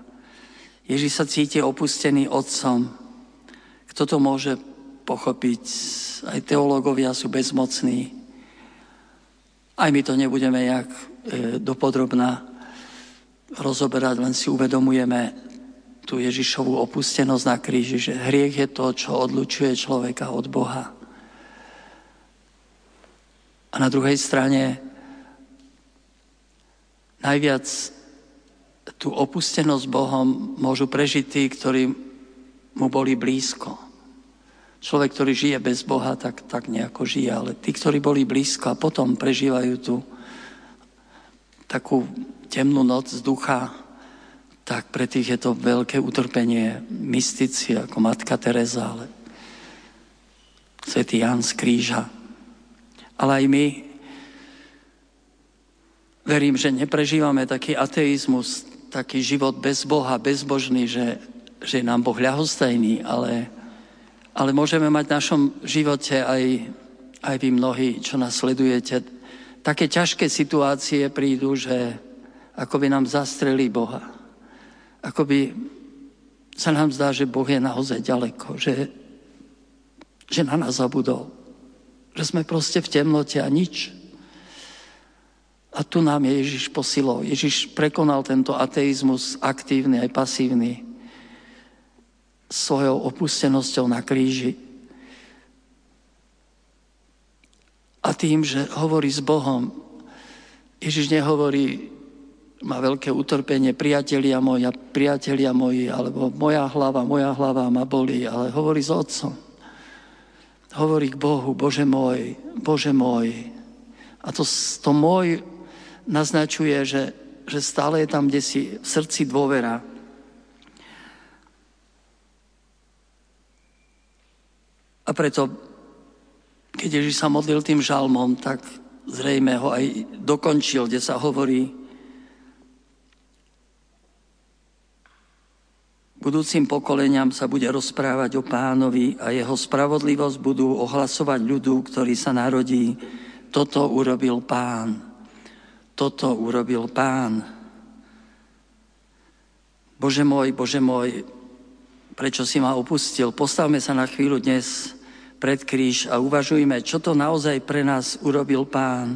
Ježiš sa cíti opustený otcom. Kto to môže pochopiť? Aj teológovia sú bezmocní. Aj my to nebudeme jak e, dopodrobná rozoberať, len si uvedomujeme tú Ježišovú opustenosť na kríži, že hriech je to, čo odlučuje človeka od Boha. A na druhej strane najviac tú opustenosť Bohom môžu prežiť tí, ktorí mu boli blízko. Človek, ktorý žije bez Boha, tak, tak nejako žije, ale tí, ktorí boli blízko a potom prežívajú tú takú temnú noc z ducha, tak pre tých je to veľké utrpenie. Mystici ako Matka Teresa, ale Svätý Ján z Kríža. Ale aj my verím, že neprežívame taký ateizmus, taký život bez Boha, bezbožný, že, že je nám Boh ľahostajný, ale, ale môžeme mať v našom živote aj, aj vy mnohí, čo nás sledujete. Také ťažké situácie prídu, že ako by nám zastrelí Boha. Ako by sa nám zdá, že Boh je naozaj ďaleko, že, že na nás zabudol. Že sme proste v temnote a nič. A tu nám je Ježiš posilou. Ježiš prekonal tento ateizmus aktívny aj pasívny svojou opustenosťou na kríži. A tým, že hovorí s Bohom, Ježiš nehovorí, má veľké utrpenie, priatelia moji, priatelia moji, alebo moja hlava, moja hlava ma bolí, ale hovorí s Otcom. Hovorí k Bohu, Bože môj, Bože môj. A to, to môj naznačuje, že, že stále je tam, kde si v srdci dôvera. A preto, keď Ježiš sa modlil tým žalmom, tak zrejme ho aj dokončil, kde sa hovorí budúcim pokoleniam sa bude rozprávať o Pánovi a jeho spravodlivosť budú ohlasovať ľudu, ktorý sa narodí. Toto urobil Pán. Toto urobil Pán. Bože môj, Bože môj, prečo si ma opustil? Postavme sa na chvíľu dnes pred kríž a uvažujme, čo to naozaj pre nás urobil Pán.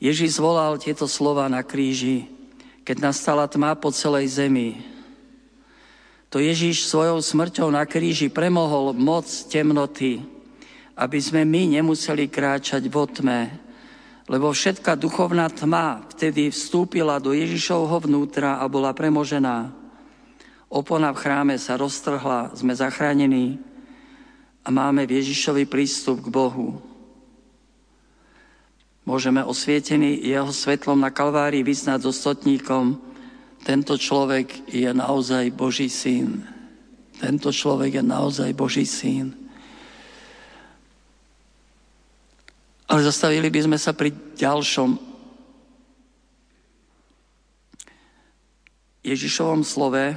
Ježiš volal tieto slova na kríži, keď nastala tma po celej zemi. To Ježiš svojou smrťou na kríži premohol moc temnoty, aby sme my nemuseli kráčať vo tme, lebo všetka duchovná tma vtedy vstúpila do Ježišovho vnútra a bola premožená. Opona v chráme sa roztrhla, sme zachránení a máme v Ježišovi prístup k Bohu. Môžeme osvietení jeho svetlom na Kalvárii vyznať so stotníkom, tento človek je naozaj Boží syn. Tento človek je naozaj Boží syn. Ale zastavili by sme sa pri ďalšom Ježišovom slove.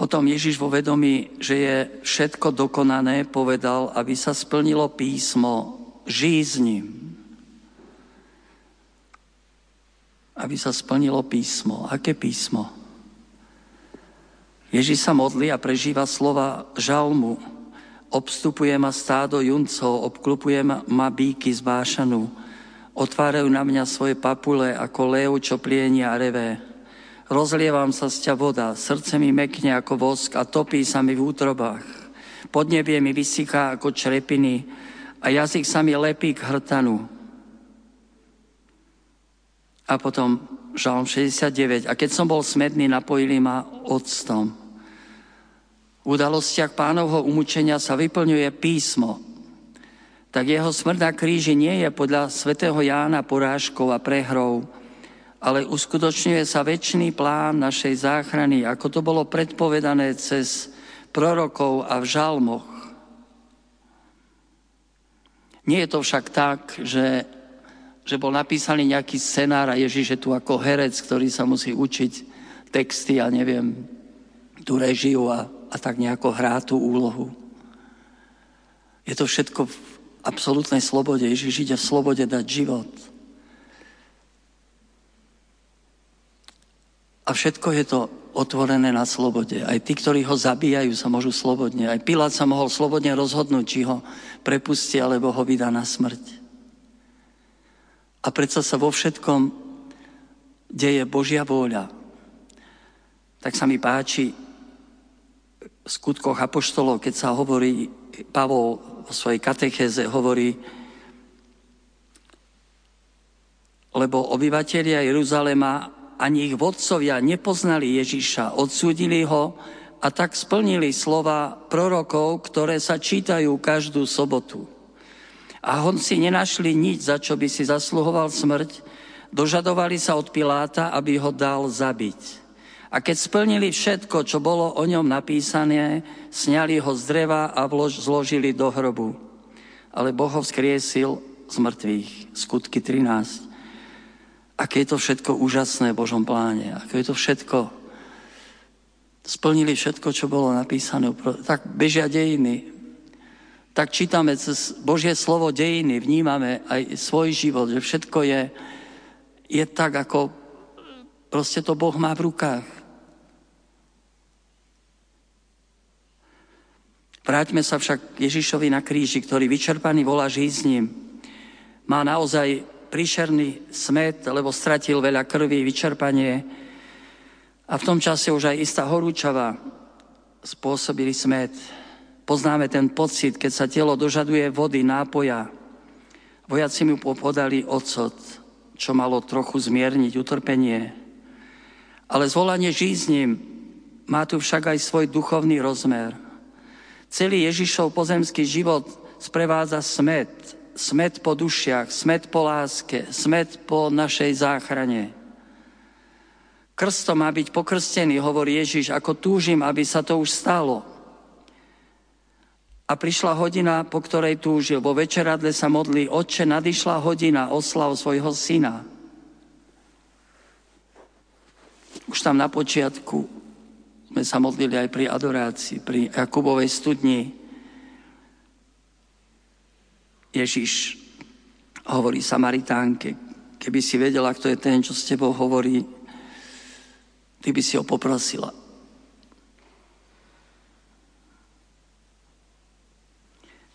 Potom Ježiš vo vedomí, že je všetko dokonané, povedal, aby sa splnilo písmo, žij s ním. Aby sa splnilo písmo. Aké písmo? Ježiš sa modlí a prežíva slova žalmu. Obstupuje ma stádo juncov, obklupuje ma bíky z Bášanu. Otvárajú na mňa svoje papule, ako lév, čo plienia a revé. Rozlievam sa z ťa voda, srdce mi mekne ako vosk a topí sa mi v útrobách. Podnebie mi vysychá ako črepiny a jazyk sa mi lepí k hrtanu. A potom žalm šesťdesiatdeväť. A keď som bol smedný, napojili ma octom. V udalostiach Pánovho umúčenia sa vyplňuje písmo. Tak jeho smrť na kríži nie je podľa svätého Jána porážkou a prehrou, ale uskutočňuje sa večný plán našej záchrany, ako to bolo predpovedané cez prorokov a v žalmoch. Nie je to však tak, že, že bol napísaný nejaký scenár a Ježiš je tu ako herec, ktorý sa musí učiť texty a neviem, tú režiu a a tak nejako hrá tú úlohu. Je to všetko v absolútnej slobode. Ježiš ide v slobode dať život. A všetko je to otvorené na slobode. Aj tí, ktorí ho zabíjajú, sa môžu slobodne. Aj Pilát sa mohol slobodne rozhodnúť, či ho prepustí, alebo ho vydá na smrť. A predsa sa vo všetkom deje Božia vôľa. Tak sa mi páči v skutkoch apoštolov, keď sa hovorí, Pavol o svojej katechéze hovorí, lebo obyvatelia Jeruzalema ani ich vodcovia nepoznali Ježiša, odsúdili ho a tak splnili slova prorokov, ktoré sa čítajú každú sobotu. A honci nenašli nič, za čo by si zasluhoval smrť, dožadovali sa od Piláta, aby ho dal zabiť. A keď splnili všetko, čo bolo o ňom napísané, sňali ho z dreva a vlož, zložili do hrobu. Ale Boh ho vzkriesil z mŕtvych. Skutky trinásť. Aké je to všetko úžasné v Božom pláne. Aké je to všetko. Splnili všetko, čo bolo napísané. Tak bežia dejiny. Tak čítame cez Božie slovo dejiny. Vnímame aj svoj život, že všetko je, je tak, ako proste to Boh má v rukách. Vráťme sa však Ježišovi na kríži, ktorý vyčerpaný volá žíznim. Má naozaj príšerný smäd, lebo stratil veľa krvi, vyčerpanie. A v tom čase už aj istá horúčava spôsobili smäd. Poznáme ten pocit, keď sa telo dožaduje vody, nápoja. Vojaci mu podali ocot, čo malo trochu zmierniť utrpenie. Ale zvolanie žíznim má tu však aj svoj duchovný rozmer. Celý Ježišov pozemský život sprevádza smäd. Smäd po dušiach, smäd po láske, smäd po našej záchrane. Krstom má byť pokrstený, hovorí Ježiš, ako túžim, aby sa to už stalo. A prišla hodina, po ktorej túžil. Vo večeradle sa modlí, Otče, nadišla hodina, oslav svojho syna. Už tam na počiatku sme sa modlili aj pri adorácii, pri Jakubovej studni. Ježiš hovorí Samaritánke, keby si vedela, kto je ten, čo s tebou hovorí, ty by si ho poprosila.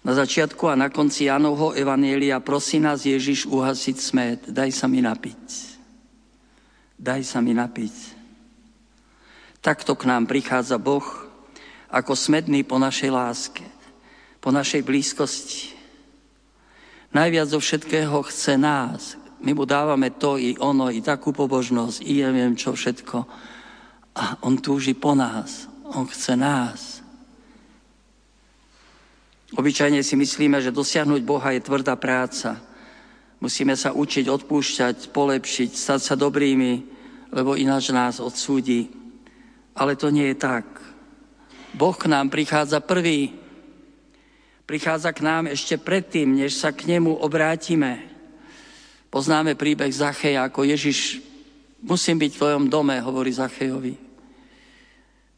Na začiatku a na konci Jánovho evanjelia prosí nás Ježiš uhasiť smäd. Daj sa mi napiť. Daj sa mi napiť. Takto k nám prichádza Boh ako smedný po našej láske, po našej blízkosti. Najviac zo všetkého chce nás. My mu dávame to i ono, i takú pobožnosť, i neviem čo všetko. A on túži po nás. On chce nás. Obyčajne si myslíme, že dosiahnuť Boha je tvrdá práca. Musíme sa učiť odpúšťať, polepšiť, stať sa dobrými, lebo ináč nás odsúdi. Ale to nie je tak. Boh k nám prichádza prvý. Prichádza k nám ešte predtým, než sa k nemu obrátime. Poznáme príbeh Zacheja, ako Ježiš, musím byť v tvojom dome, hovorí Zachejovi.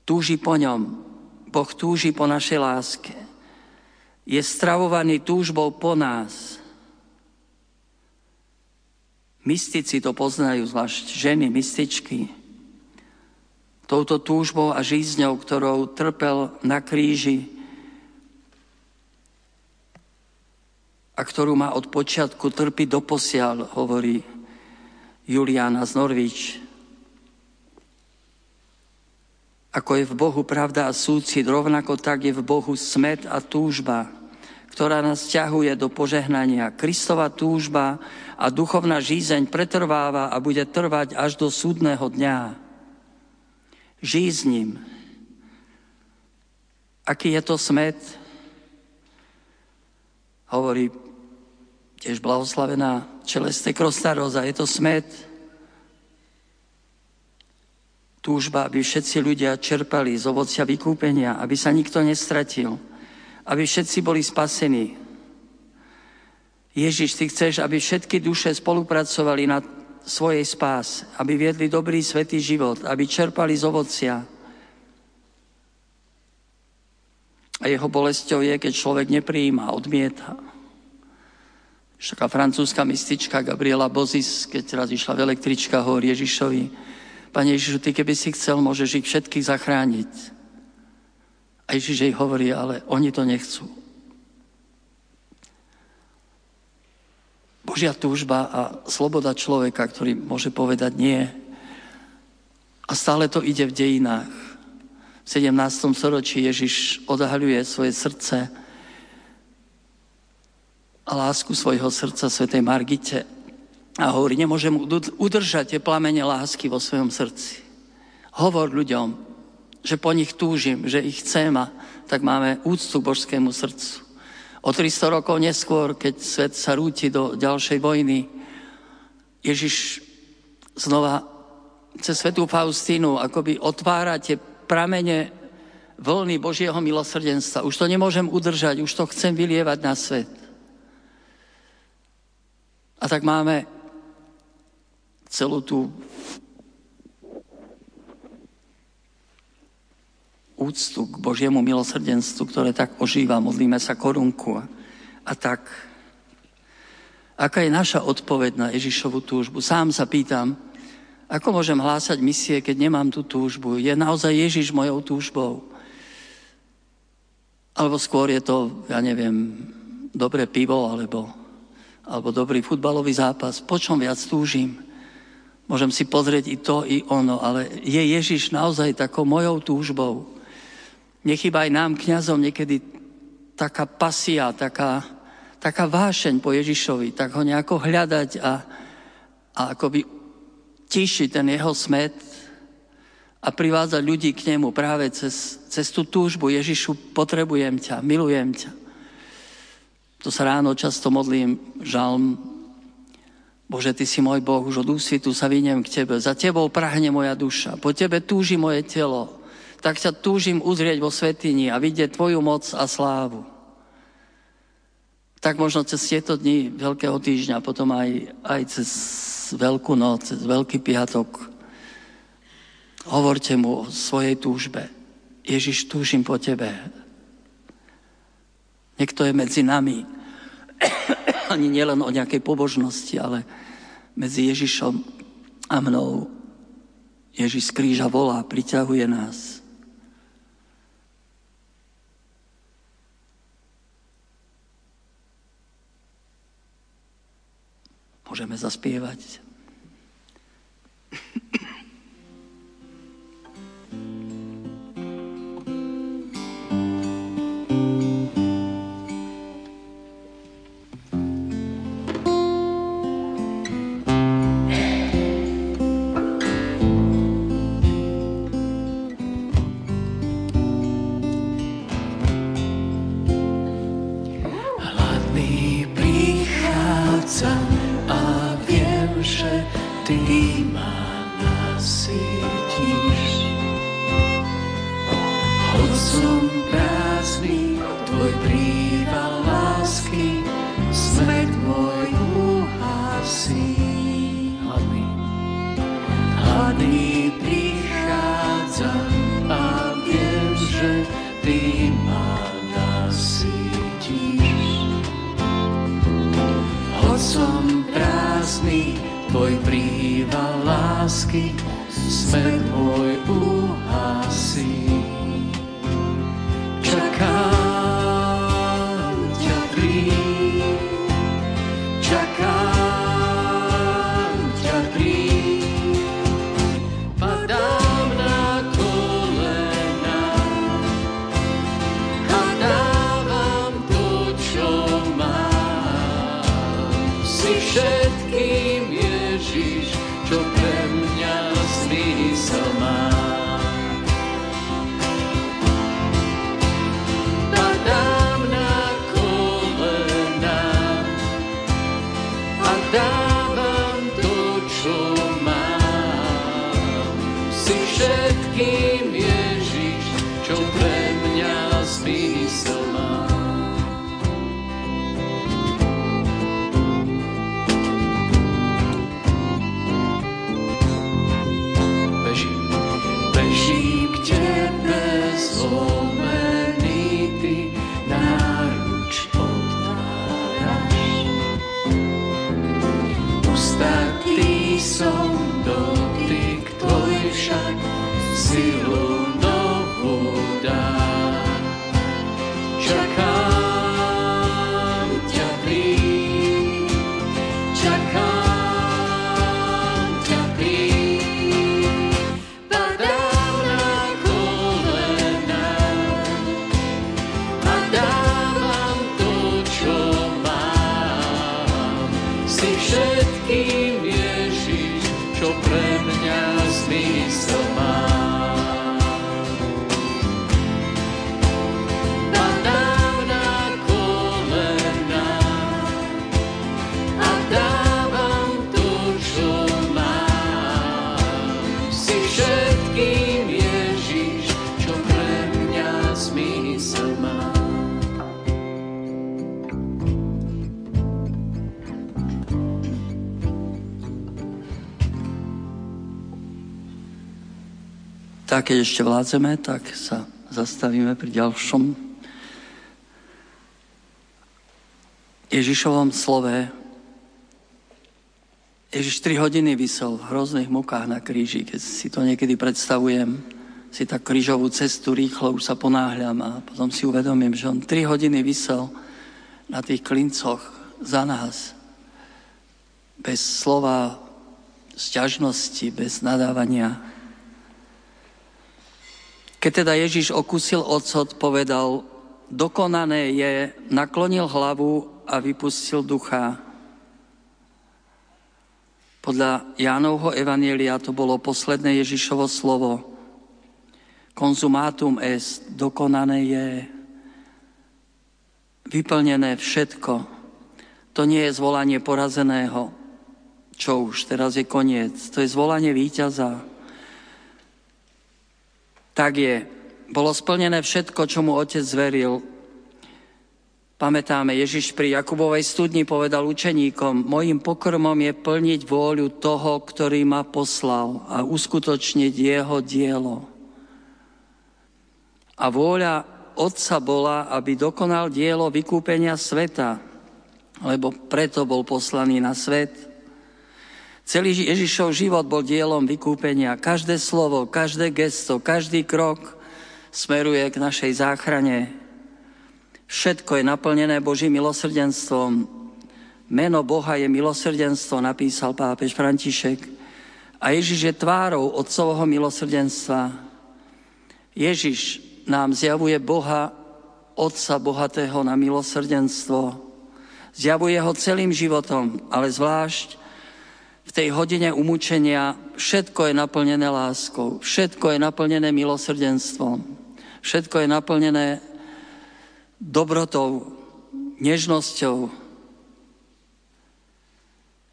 Túži po ňom. Boh túži po našej láske. Je stravovaný túžbou po nás. Mystici to poznajú, zvlášť ženy, mystičky. Touto túžbou a žízňou, ktorou trpel na kríži, a ktorú má od počiatku trpí doposiaľ, hovorí Juliana z Norvíč. Ako je v Bohu pravda a súcit, rovnako tak je v Bohu smäd a túžba, ktorá nás ťahuje do požehnania. Kristova túžba a duchovná žízeň pretrváva a bude trvať až do súdneho dňa. Žij s ním. Aký je to smäd? Hovorí tiež blahoslavená Celeste Krostaroza. Je to smäd. Túžba, aby všetci ľudia čerpali z ovocia vykúpenia, aby sa nikto nestratil, aby všetci boli spasení. Ježiš, ty chceš, aby všetky duše spolupracovali na svojej spás, aby viedli dobrý svätý život, aby čerpali z ovocia. A jeho bolesťou je, keď človek neprijíma, odmieta. Ešte taká francúzska mistička Gabriela Bozis, keď raz išla v električke, hovorí Ježišovi: Pane Ježišu, ty keby si chcel, môžeš ich všetkých zachrániť. A Ježiš jej hovorí: ale oni to nechcú. Božia túžba a sloboda človeka, ktorý môže povedať nie. A stále to ide v dejinách. V sedemnástom storočí Ježiš odhaľuje svoje srdce a lásku svojho srdca svätej Margite a hovorí: nemôžem udržať tie plamene lásky vo svojom srdci. Hovor ľuďom, že po nich túžim, že ich chcem, a tak máme úctu k božskému srdcu. O tristo rokov neskôr, keď svet sa rúti do ďalšej vojny, Ježiš znova cez svätú Faustínu akoby otvára tie pramene vlny Božieho milosrdenstva. Už to nemôžem udržať, už to chcem vylievať na svet. A tak máme celú tú úctu k Božiemu milosrdenstvu, ktoré tak ožíva. Modlíme sa korunku a tak. Aká je naša odpoveď na Ježišovu túžbu? Sám sa pýtam, ako môžem hlásať misie, keď nemám tú túžbu? Je naozaj Ježiš mojou túžbou? Alebo skôr je to, ja neviem, dobré pivo, alebo, alebo dobrý futbalový zápas. Po čom viac túžim? Môžem si pozrieť i to, i ono, ale je Ježiš naozaj takou mojou túžbou? Nechýba aj nám, kňazom, niekedy taká pasia, taká, taká vášeň po Ježišovi, tak ho nejako hľadať a, a akoby tišiť ten jeho smäd a privádzať ľudí k nemu práve cez, cez tú túžbu. Ježišu, potrebujem ťa, milujem ťa. To sa ráno často modlím, žalm: Bože, ty si môj Boh, už od úsvitu sa vyniem k tebe. Za tebou prahne moja duša, po tebe túži moje telo. Tak ťa túžim uzrieť vo svätyni a vidieť tvoju moc a slávu. Tak možno cez tieto dni Veľkého týždňa, potom aj, aj cez Veľkú noc, cez Veľký piatok, hovorte mu o svojej túžbe. Ježiš, túžim po tebe. Niekto je medzi nami. Ani nielen o nejakej pobožnosti, ale medzi Ježišom a mnou. Ježiš z kríža volá, priťahuje nás. Môžeme zaspievať. Čakám ťa príď. kým Ježiš, čo pre mňa zmysel má. Bežím, bežím k tebe zlomený, ty náruč otváraš. Ustatý som dotyk tvoj však, silu novú dá. Čakám ťa pri, čakám ťa pri, padám na kolená a dávam to, čo mám. Si všetkým Ježiš, čo pre mňa zmysel má. A keď ešte vládzeme, tak sa zastavíme pri ďalšom Ježišovom slove. Ježiš tri hodiny visel v hrozných mukách na kríži. Keď si to niekedy predstavujem, si tak krížovú cestu rýchlo, už sa ponáhľam a potom si uvedomím, že on tri hodiny visel na tých klincoch za nás. Bez slova sťažnosti, bez nadávania. Keď teda Ježiš okusil ocot, povedal, dokonané je, naklonil hlavu a vypustil ducha. Podľa Jánovho evanjelia to bolo posledné Ježišovo slovo. Konzumátum est, dokonané je, vyplnené všetko. To nie je zvolanie porazeného, čo už teraz je koniec, to je zvolanie víťaza. Tak je, bolo splnené všetko, čo mu otec zveril. Pamätáme, Ježiš pri Jakubovej studni povedal učeníkom, mojím pokrmom je plniť vôľu toho, ktorý ma poslal a uskutočniť jeho dielo. A vôľa otca bola, aby dokonal dielo vykúpenia sveta, lebo preto bol poslaný na svet. Celý Ježišov život bol dielom vykúpenia. Každé slovo, každé gesto, každý krok smeruje k našej záchrane. Všetko je naplnené Božím milosrdenstvom. Meno Boha je milosrdenstvo, napísal pápež František. A Ježiš je tvárou otcovho milosrdenstva. Ježiš nám zjavuje Boha, Otca bohatého na milosrdenstvo. Zjavuje ho celým životom, ale zvlášť v tej hodine umúčenia všetko je naplnené láskou, všetko je naplnené milosrdenstvom, všetko je naplnené dobrotou, nežnosťou.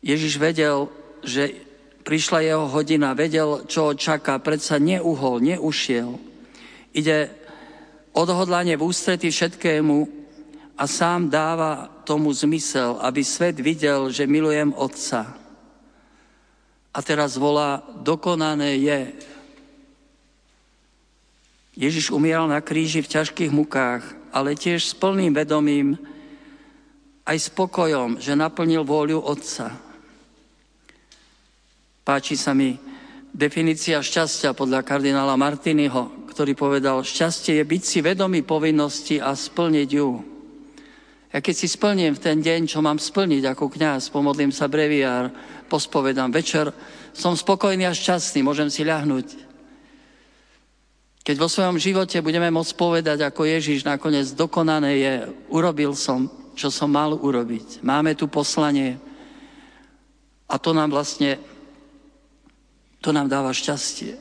Ježiš vedel, že prišla jeho hodina, vedel, čo ho čaká, predsa neuhol, neušiel. Ide odhodlanie v ústrety všetkému a sám dáva tomu zmysel, aby svet videl, že milujem Otca. A teraz volá, dokonané je. Ježiš umieral na kríži v ťažkých mukách, ale tiež s plným vedomím, aj s pokojom, že naplnil vôľu Otca. Páči sa mi definícia šťastia podľa kardinála Martiniho, ktorý povedal, šťastie je byť si vedomý povinnosti a splniť ju. Ja keď si splním v ten deň, čo mám splniť ako kňaz, pomodlím sa breviár, pospovedám večer, som spokojný a šťastný, môžem si ľahnuť. Keď vo svojom živote budeme môcť povedať, ako Ježiš nakoniec dokonané je, urobil som, čo som mal urobiť. Máme tu poslanie a to nám vlastne, to nám dáva šťastie.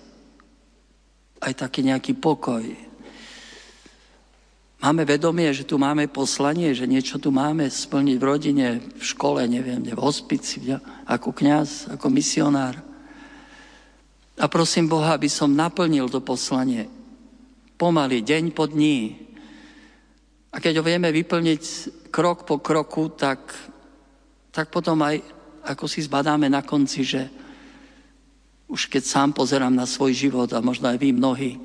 Aj taký nejaký pokoj. Máme vedomie, že tu máme poslanie, že niečo tu máme splniť v rodine, v škole, neviem, v hospici, ako kňaz, ako misionár. A A prosím Boha, aby som naplnil to poslanie pomaly, deň po dní. A keď ho vieme vyplniť krok po kroku, tak, tak potom aj ako si zbadáme na konci, že už keď sám pozerám na svoj život a možno aj vy mnohí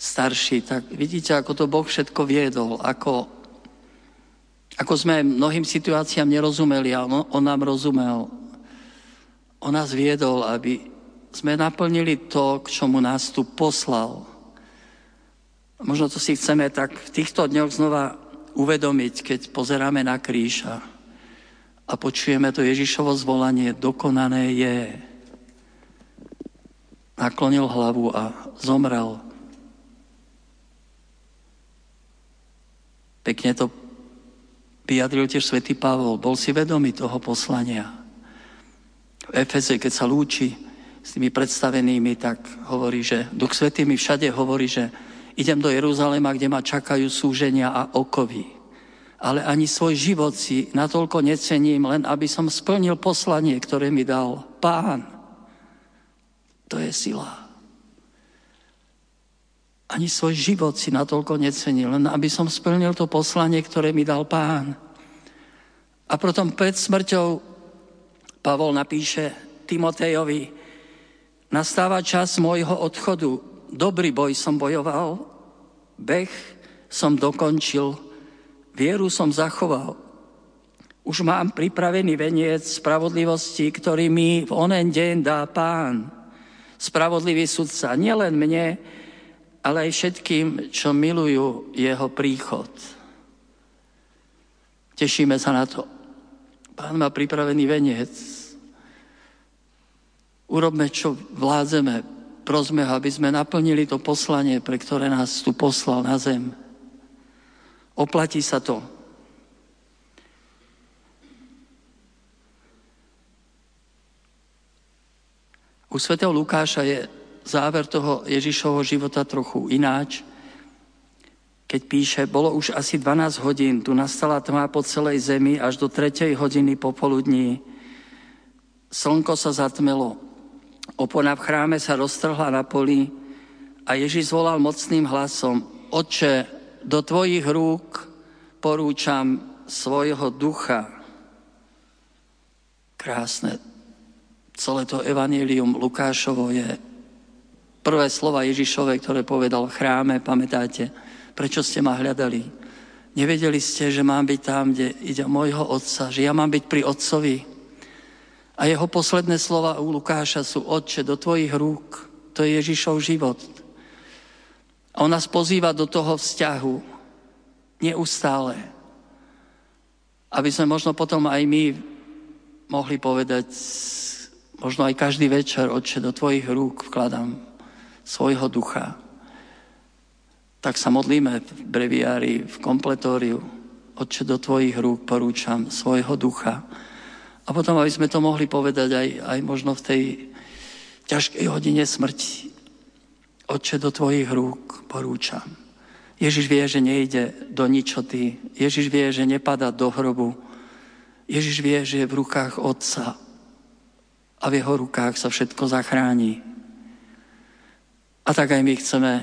starší, tak vidíte, ako to Boh všetko viedol, ako, ako sme mnohým situáciám nerozumeli a on, on nám rozumel. On nás viedol, aby sme naplnili to, k čomu nás tu poslal. Možno to si chceme tak v týchto dňoch znova uvedomiť, keď pozeráme na kríža a počujeme to Ježišovo zvolanie, dokonané je. Naklonil hlavu a zomrel. Pekne to vyjadril tiež svätý Pavol. Bol si vedomý toho poslania. V Efeze, keď sa lúči s tými predstavenými, tak hovorí, že Duch Svätý mi všade hovorí, že idem do Jeruzalema, kde ma čakajú súženia a okovy. Ale ani svoj život si natoľko necením, len aby som splnil poslanie, ktoré mi dal Pán. To je sila. Ani svoj život si natoľko necením, len aby som splnil to poslanie, ktoré mi dal Pán. A potom pred smrťou Pavol napíše Timotejovi: Nastáva čas môjho odchodu. Dobrý boj som bojoval, beh som dokončil, vieru som zachoval. Už mám pripravený veniec spravodlivosti, ktorý mi v onen deň dá Pán, spravodlivý sudca, nielen mne, ale aj všetkým, čo milujú jeho príchod. Tešíme sa na to. Pán má pripravený veniec. Urobme, čo vládzeme. Prosme ho, aby sme naplnili to poslanie, pre ktoré nás tu poslal na zem. Oplatí sa to. U svätého Lukáša je záver toho Ježišovho života trochu ináč. Keď píše, bolo už asi dvanásť hodín, tu nastala tma po celej zemi až do tretej hodiny popoludní. Slnko sa zatmelo. Opona v chráme sa roztrhla na poli a Ježiš volal mocným hlasom: Otče, do tvojich rúk porúčam svojho ducha. Krásne. Celé to evanjelium Lukášovo je prvé slova Ježišove, ktoré povedal v chráme, pamätáte, prečo ste ma hľadali? Nevedeli ste, že mám byť tam, kde ide môjho otca, že ja mám byť pri otcovi. A jeho posledné slova u Lukáša sú: Otče, do tvojich rúk. To je Ježišov život. A on nás pozýva do toho vzťahu neustále. Aby sme možno potom aj my mohli povedať, možno aj každý večer: Otče, do tvojich rúk vkladám svojho ducha. Tak sa modlíme v breviári, v kompletóriu: Otče, do tvojich rúk porúčam svojho ducha. A potom, aby sme to mohli povedať aj, aj možno v tej ťažkej hodine smrti: Otče, do tvojich rúk porúčam. Ježiš vie, že nejde do ničoty. Ježiš vie, že nepadá do hrobu. Ježiš vie, že je v rukách Otca. A v jeho rukách sa všetko zachráni. A tak aj my chceme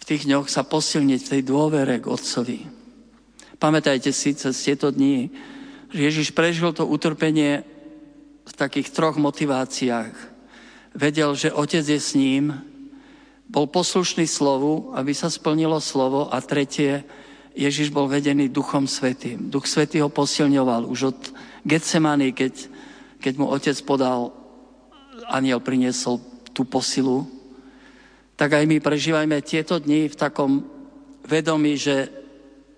v tých dňoch sa posilniť v tej dôvere k Otcovi. Pamätajte si cez tieto dni, Ježiš prežil to utrpenie v takých troch motiváciách. Vedel, že Otec je s ním, bol poslušný slovu, aby sa splnilo slovo, a tretie, Ježiš bol vedený Duchom Svätým. Duch Svätý ho posilňoval už od Getsemany, keď, keď mu Otec podal, anjel priniesol tú posilu. Tak aj my prežívajme tieto dni v takom vedomí, že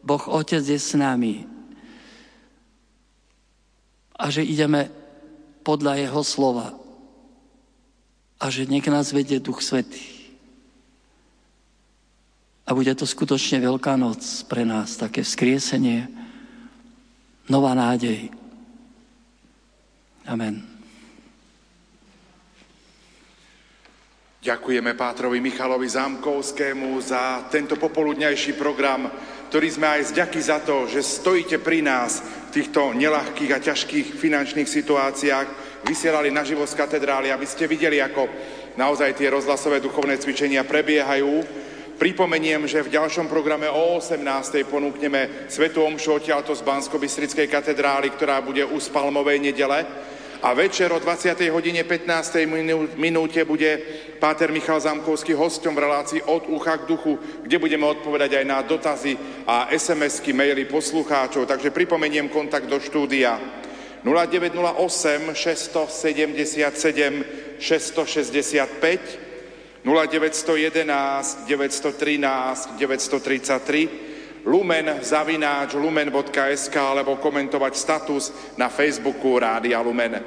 Boh Otec je s nami. A že ideme podľa jeho slova. A že nech nás vedie Duch Svätý. A bude to skutočne Veľká noc pre nás, také vzkriesenie, nová nádej. Amen. Ďakujeme pátrovi Michalovi Zamkovskému za tento popoludňajší program, ktorý sme aj vďaky za to, že stojíte pri nás v týchto neľahkých a ťažkých finančných situáciách, vysielali naživo z katedrály, aby ste videli, ako Naozaj tie rozhlasové duchovné cvičenia prebiehajú. Pripomeniem, že v ďalšom programe o osemnástej ponúkneme svätú omšu odtiaľto z Banskobystrickej katedrály, ktorá bude u Spalmovej nedele. A večer o dvadsiatej hodine pätnástej minúte bude páter Michal Zamkovský hosťom v relácii Od ucha k duchu, kde budeme odpovedať aj na dotazy a es em esky, maily poslucháčov. Takže pripomeniem kontakt do štúdia nula deväť nula osem šesť sedem sedem šesť šesť päť, nula deväť jedna jedna deväť jedna tri deväť tri tri, lumen zavináč lumen.sk alebo komentovať status na Facebooku Rádia Lumen.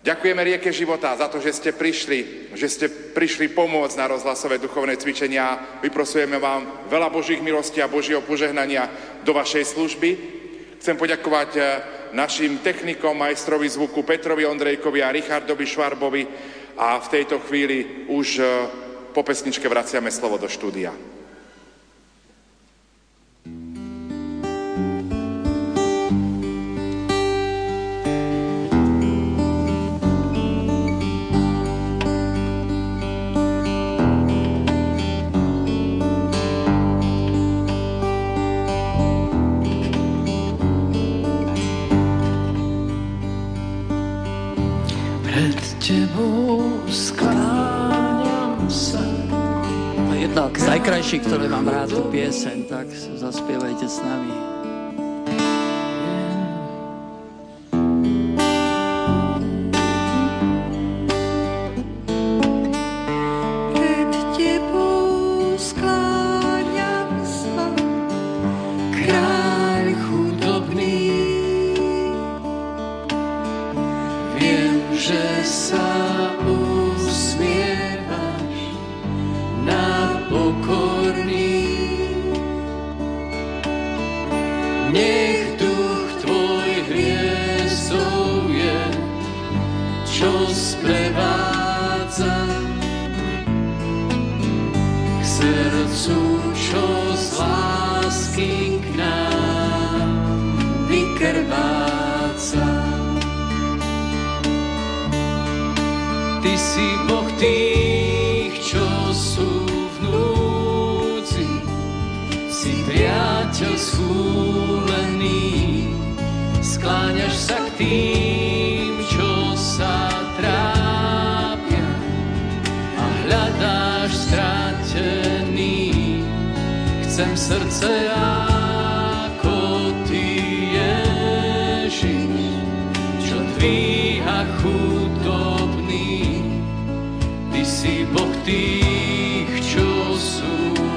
Ďakujeme Rieke života za to, že ste prišli, že ste prišli pomôcť na rozhlasové duchovné cvičenia. Vyprosujeme vám veľa Božích milostí a Božieho požehnania do vašej služby. Chcem poďakovať našim technikom, majstrovi zvuku Petrovi Ondrejkovi a Richardovi Švarbovi. A v tejto chvíli už po pesničke vraciame slovo do štúdia. Krajší, ktoré mám rád tú pieseň, tak zaspievajte s nami. Pred tebou skláňam sa, kráľ chudobný. Viem, že sa usmievaš na pokorný. Nech duch tvoj hviezdou je, čo sprevádza k srdcu, čo z lásky k nám vykrváca. Ty si Boh tých, čo sú priateľ schúlený, skláňaš sa k tým, čo sa trápia a hľadáš stratený. Chcem srdce ako ty, Ježiš, čo dvíha chudobný. Ty si Boh tých, čo sú